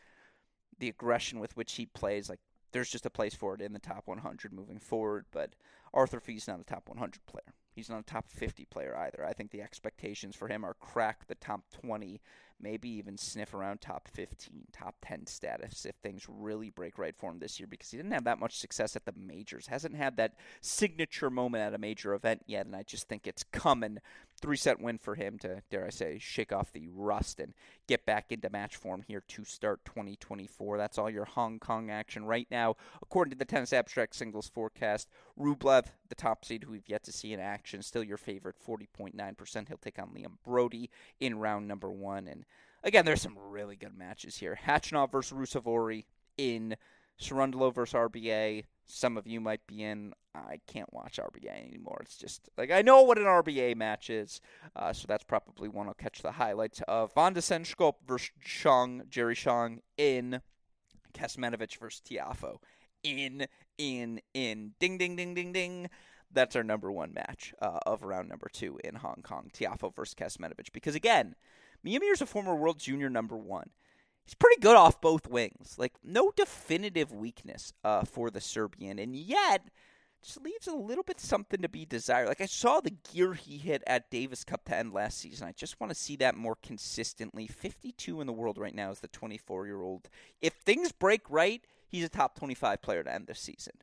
the aggression with which he plays, like, there's just a place for it in the top one hundred moving forward, but Arthur Fee's not a top one hundred player. He's not a top fifty player either. I think the expectations for him are crack the top twenty, maybe even sniff around top fifteen, top ten status if things really break right for him this year because he didn't have that much success at the majors. Hasn't had that signature moment at a major event yet, and I just think it's coming. Three-set win for him to, dare I say, shake off the rust and get back into match form here to start twenty twenty-four. That's all your Hong Kong action right now. According to the Tennis Abstract Singles Forecast, Rublev, the top seed who we've yet to see in action, still your favorite, forty point nine percent. He'll take on Liam Brody in round number one. And, again, there's some really good matches here. Hachinov versus Rusevori in, Cerundolo versus R B A. Some of you might be in. I can't watch R B A anymore. It's just, like, I know what an R B A match is, uh, so that's probably one I'll catch the highlights of. Van de Senschulp versus Shang, Jerry Shang in, Kecmanović versus Tiafoe in, in, in, ding, ding, ding, ding, ding. That's our number one match uh, of round number two in Hong Kong, Tiafoe versus Kecmanović. Because, again, Miomir's a former world junior number one. He's pretty good off both wings. Like, no definitive weakness uh, for the Serbian, and yet just leaves a little bit something to be desired. Like, I saw the gear he hit at Davis Cup to end last season. I just want to see that more consistently. fifty-two in the world right now is the twenty-four-year-old. If things break right, he's a top twenty-five player to end this season.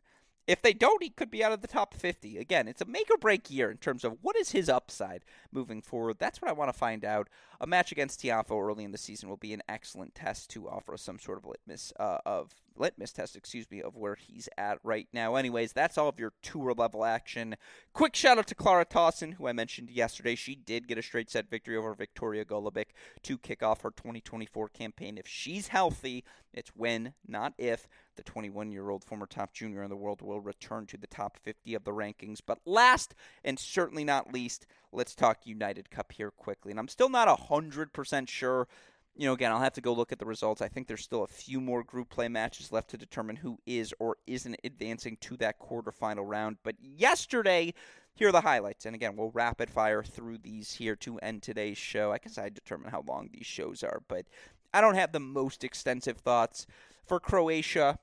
If they don't, he could be out of the top fifty. Again, it's a make-or-break year in terms of what is his upside moving forward. That's what I want to find out. A match against Tiafoe early in the season will be an excellent test to offer us some sort of litmus uh, of litmus test, excuse me, of where he's at right now. Anyways, that's all of your tour-level action. Quick shout-out to Clara Tauson, who I mentioned yesterday. She did get a straight-set victory over Victoria Golubic to kick off her twenty twenty-four campaign. If she's healthy, it's when, not if. The twenty-one-year-old former top junior in the world will return to the top fifty of the rankings. But last and certainly not least, let's talk United Cup here quickly. And I'm still not one hundred percent sure. You know, again, I'll have to go look at the results. I think there's still a few more group play matches left to determine who is or isn't advancing to that quarterfinal round. But yesterday, here are the highlights. And again, we'll rapid fire through these here to end today's show. I guess I determine how long these shows are, but I don't have the most extensive thoughts. For Croatia,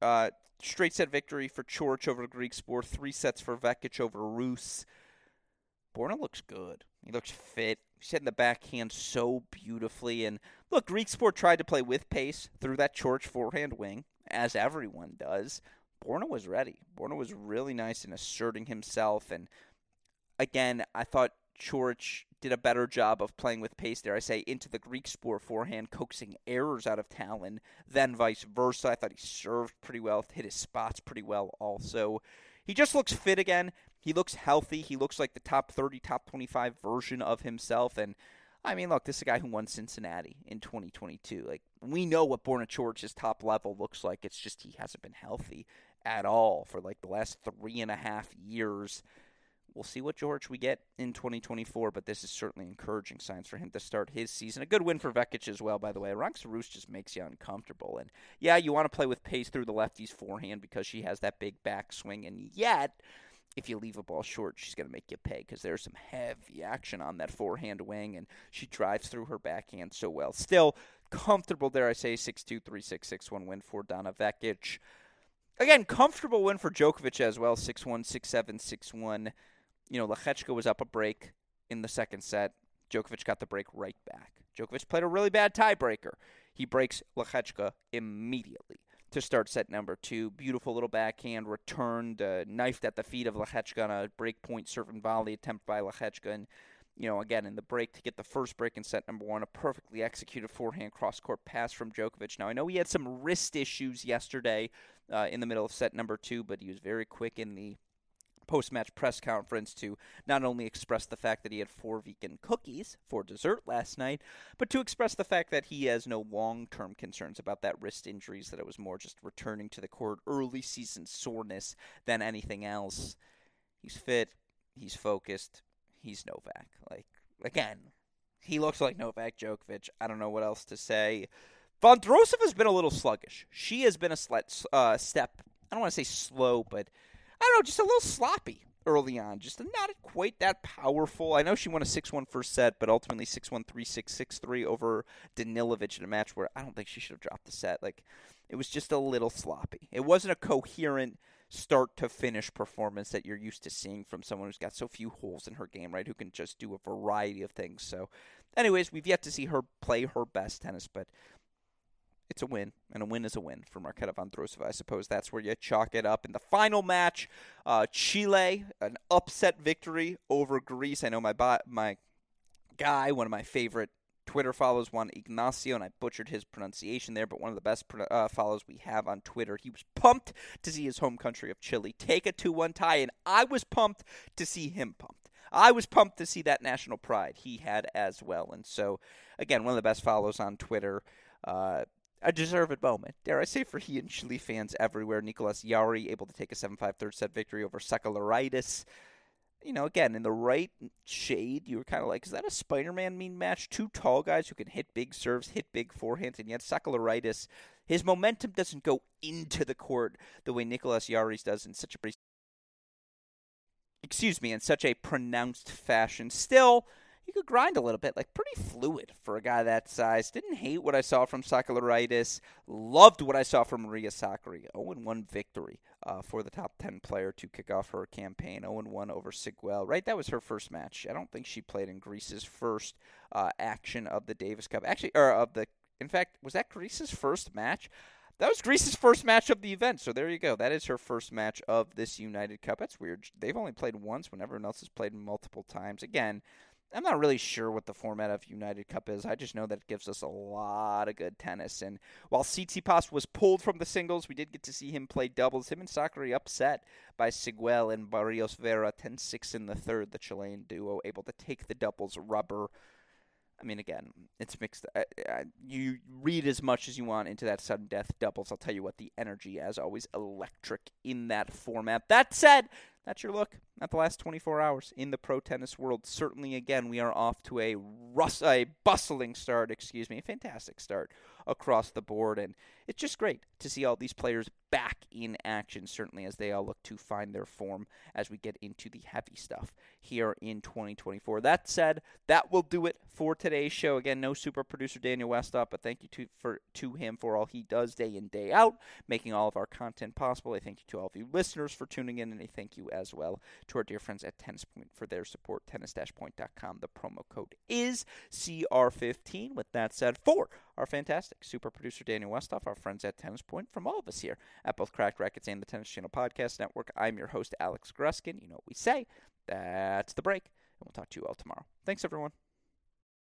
uh, straight set victory for Coric over Griekspoor, three sets for Vekic over Ruse. Borna looks good. He looks fit. setting the backhand so beautifully. And look, Griekspoor tried to play with pace through that Chorch forehand wing, as everyone does. Borna was ready. Borna was really nice in asserting himself. And again, I thought Chorch did a better job of playing with pace there. I say into the Griekspoor forehand, coaxing errors out of Tallon, then vice versa. I thought he served pretty well, hit his spots pretty well also. He just looks fit again. He looks healthy. He looks like the top thirty, top twenty-five version of himself. And, I mean, look, this is a guy who won Cincinnati in twenty twenty-two. Like, we know what Borna Choric's top level looks like. It's just he hasn't been healthy at all for, like, the last three and a half years. We'll see what Choric we get in twenty twenty-four, but this is certainly encouraging signs for him to start his season. A good win for Vekic as well, by the way. Aranx Rus just makes you uncomfortable. And, yeah, you want to play with pace through the lefty's forehand because she has that big backswing, and yet if you leave a ball short, she's going to make you pay because there's some heavy action on that forehand wing, and she drives through her backhand so well. Still comfortable, dare I say, six two, three six, six one win for Donna Vekic. Again, comfortable win for Djokovic as well, six one, six seven, six one. You know, Lechechka was up a break in the second set. Djokovic got the break right back. Djokovic played a really bad tiebreaker. He breaks Lechechka immediately to start set number two. Beautiful little backhand returned, uh, knifed at the feet of Lechechka on a break point serve and volley attempt by Lechechka. And, you know, again, in the break to get the first break in set number one, a perfectly executed forehand cross-court pass from Djokovic. Now, I know he had some wrist issues yesterday uh, in the middle of set number two, but he was very quick in the post-match press conference to not only express the fact that he had four vegan cookies for dessert last night, but to express the fact that he has no long-term concerns about that wrist injuries, that it was more just returning to the court, early season soreness than anything else. He's fit. He's focused. He's Novak. Like, again, he looks like Novak Djokovic. I don't know what else to say. Vondrousova has been a little sluggish. She has been a sl- uh, step, I don't want to say slow, but I don't know, just a little sloppy early on. Just not quite that powerful. I know she won a six one first set, but ultimately six one, three six, six three over Danilovic in a match where I don't think she should have dropped the set. Like, it was just a little sloppy. It wasn't a coherent start-to-finish performance that you're used to seeing from someone who's got so few holes in her game, right, who can just do a variety of things. So, anyways, we've yet to see her play her best tennis, but it's a win, and a win is a win for Marketa Vondrousova. I suppose that's where you chalk it up. In the final match, uh, Chile, an upset victory over Greece. I know my bo- my guy, one of my favorite Twitter follows, Juan Ignacio, and I butchered his pronunciation there, but one of the best pro- uh, follows we have on Twitter. He was pumped to see his home country of Chile take a two one tie, and I was pumped to see him pumped. I was pumped to see that national pride he had as well. And so, again, one of the best follows on Twitter. Uh, A deserved moment, dare I say, for he and Chile fans everywhere. Nicolas Jarry able to take a seven five third set victory over Sakalaritis. You know, again, in the right shade, you were kind of like, is that a Spider-Man mean match? Two tall guys who can hit big serves, hit big forehands, and yet Sakalaritis, his momentum doesn't go into the court the way Nicolas Jarry's does in such a pre- excuse me, in such a pronounced fashion. Still, you could grind a little bit, like pretty fluid for a guy that size. Didn't hate what I saw from Sakalaritis. Loved what I saw from Maria Sakkari. oh one victory uh, for the top ten player to kick off her campaign. oh one over Siguel, right? That was her first match. I don't think she played in Greece's first uh, action of the Davis Cup. Actually, or of the, in fact, was that Greece's first match? That was Greece's first match of the event, so there you go. That is her first match of this United Cup. That's weird. They've only played once when everyone else has played multiple times. Again, I'm not really sure what the format of United Cup is. I just know that it gives us a lot of good tennis. And while Tsitsipas was pulled from the singles, we did get to see him play doubles. Him and Sakkari upset by Siguel and Barrios Vera, ten six in the third. The Chilean duo able to take the doubles rubber. I mean, again, it's mixed. I, I, you read as much as you want into that sudden death doubles. I'll tell you what, the energy, as always, electric in that format. That said, that's your look at the last twenty-four hours in the pro tennis world. Certainly, again, we are off to a, rust- a bustling start, excuse me, a fantastic start across the board. And it's just great to see all these players back in action, certainly as they all look to find their form as we get into the heavy stuff here in twenty twenty-four. That said, that will do it for today's show. Again, no super producer Daniel Westop, but thank you to, for, to him for all he does day in, day out, making all of our content possible. I thank you to all of you listeners for tuning in, and I thank you as well to our dear friends at Tennis Point for their support, tennis dash point dot com. The promo code is C R fifteen. With that said, for our fantastic super producer Daniel Westhoff, our friends at Tennis Point, from all of us here at both Cracked Rackets and the Tennis Channel Podcast Network, I'm your host, Alex Gruskin. You know what we say. That's the break, and we'll talk to you all tomorrow. Thanks, everyone.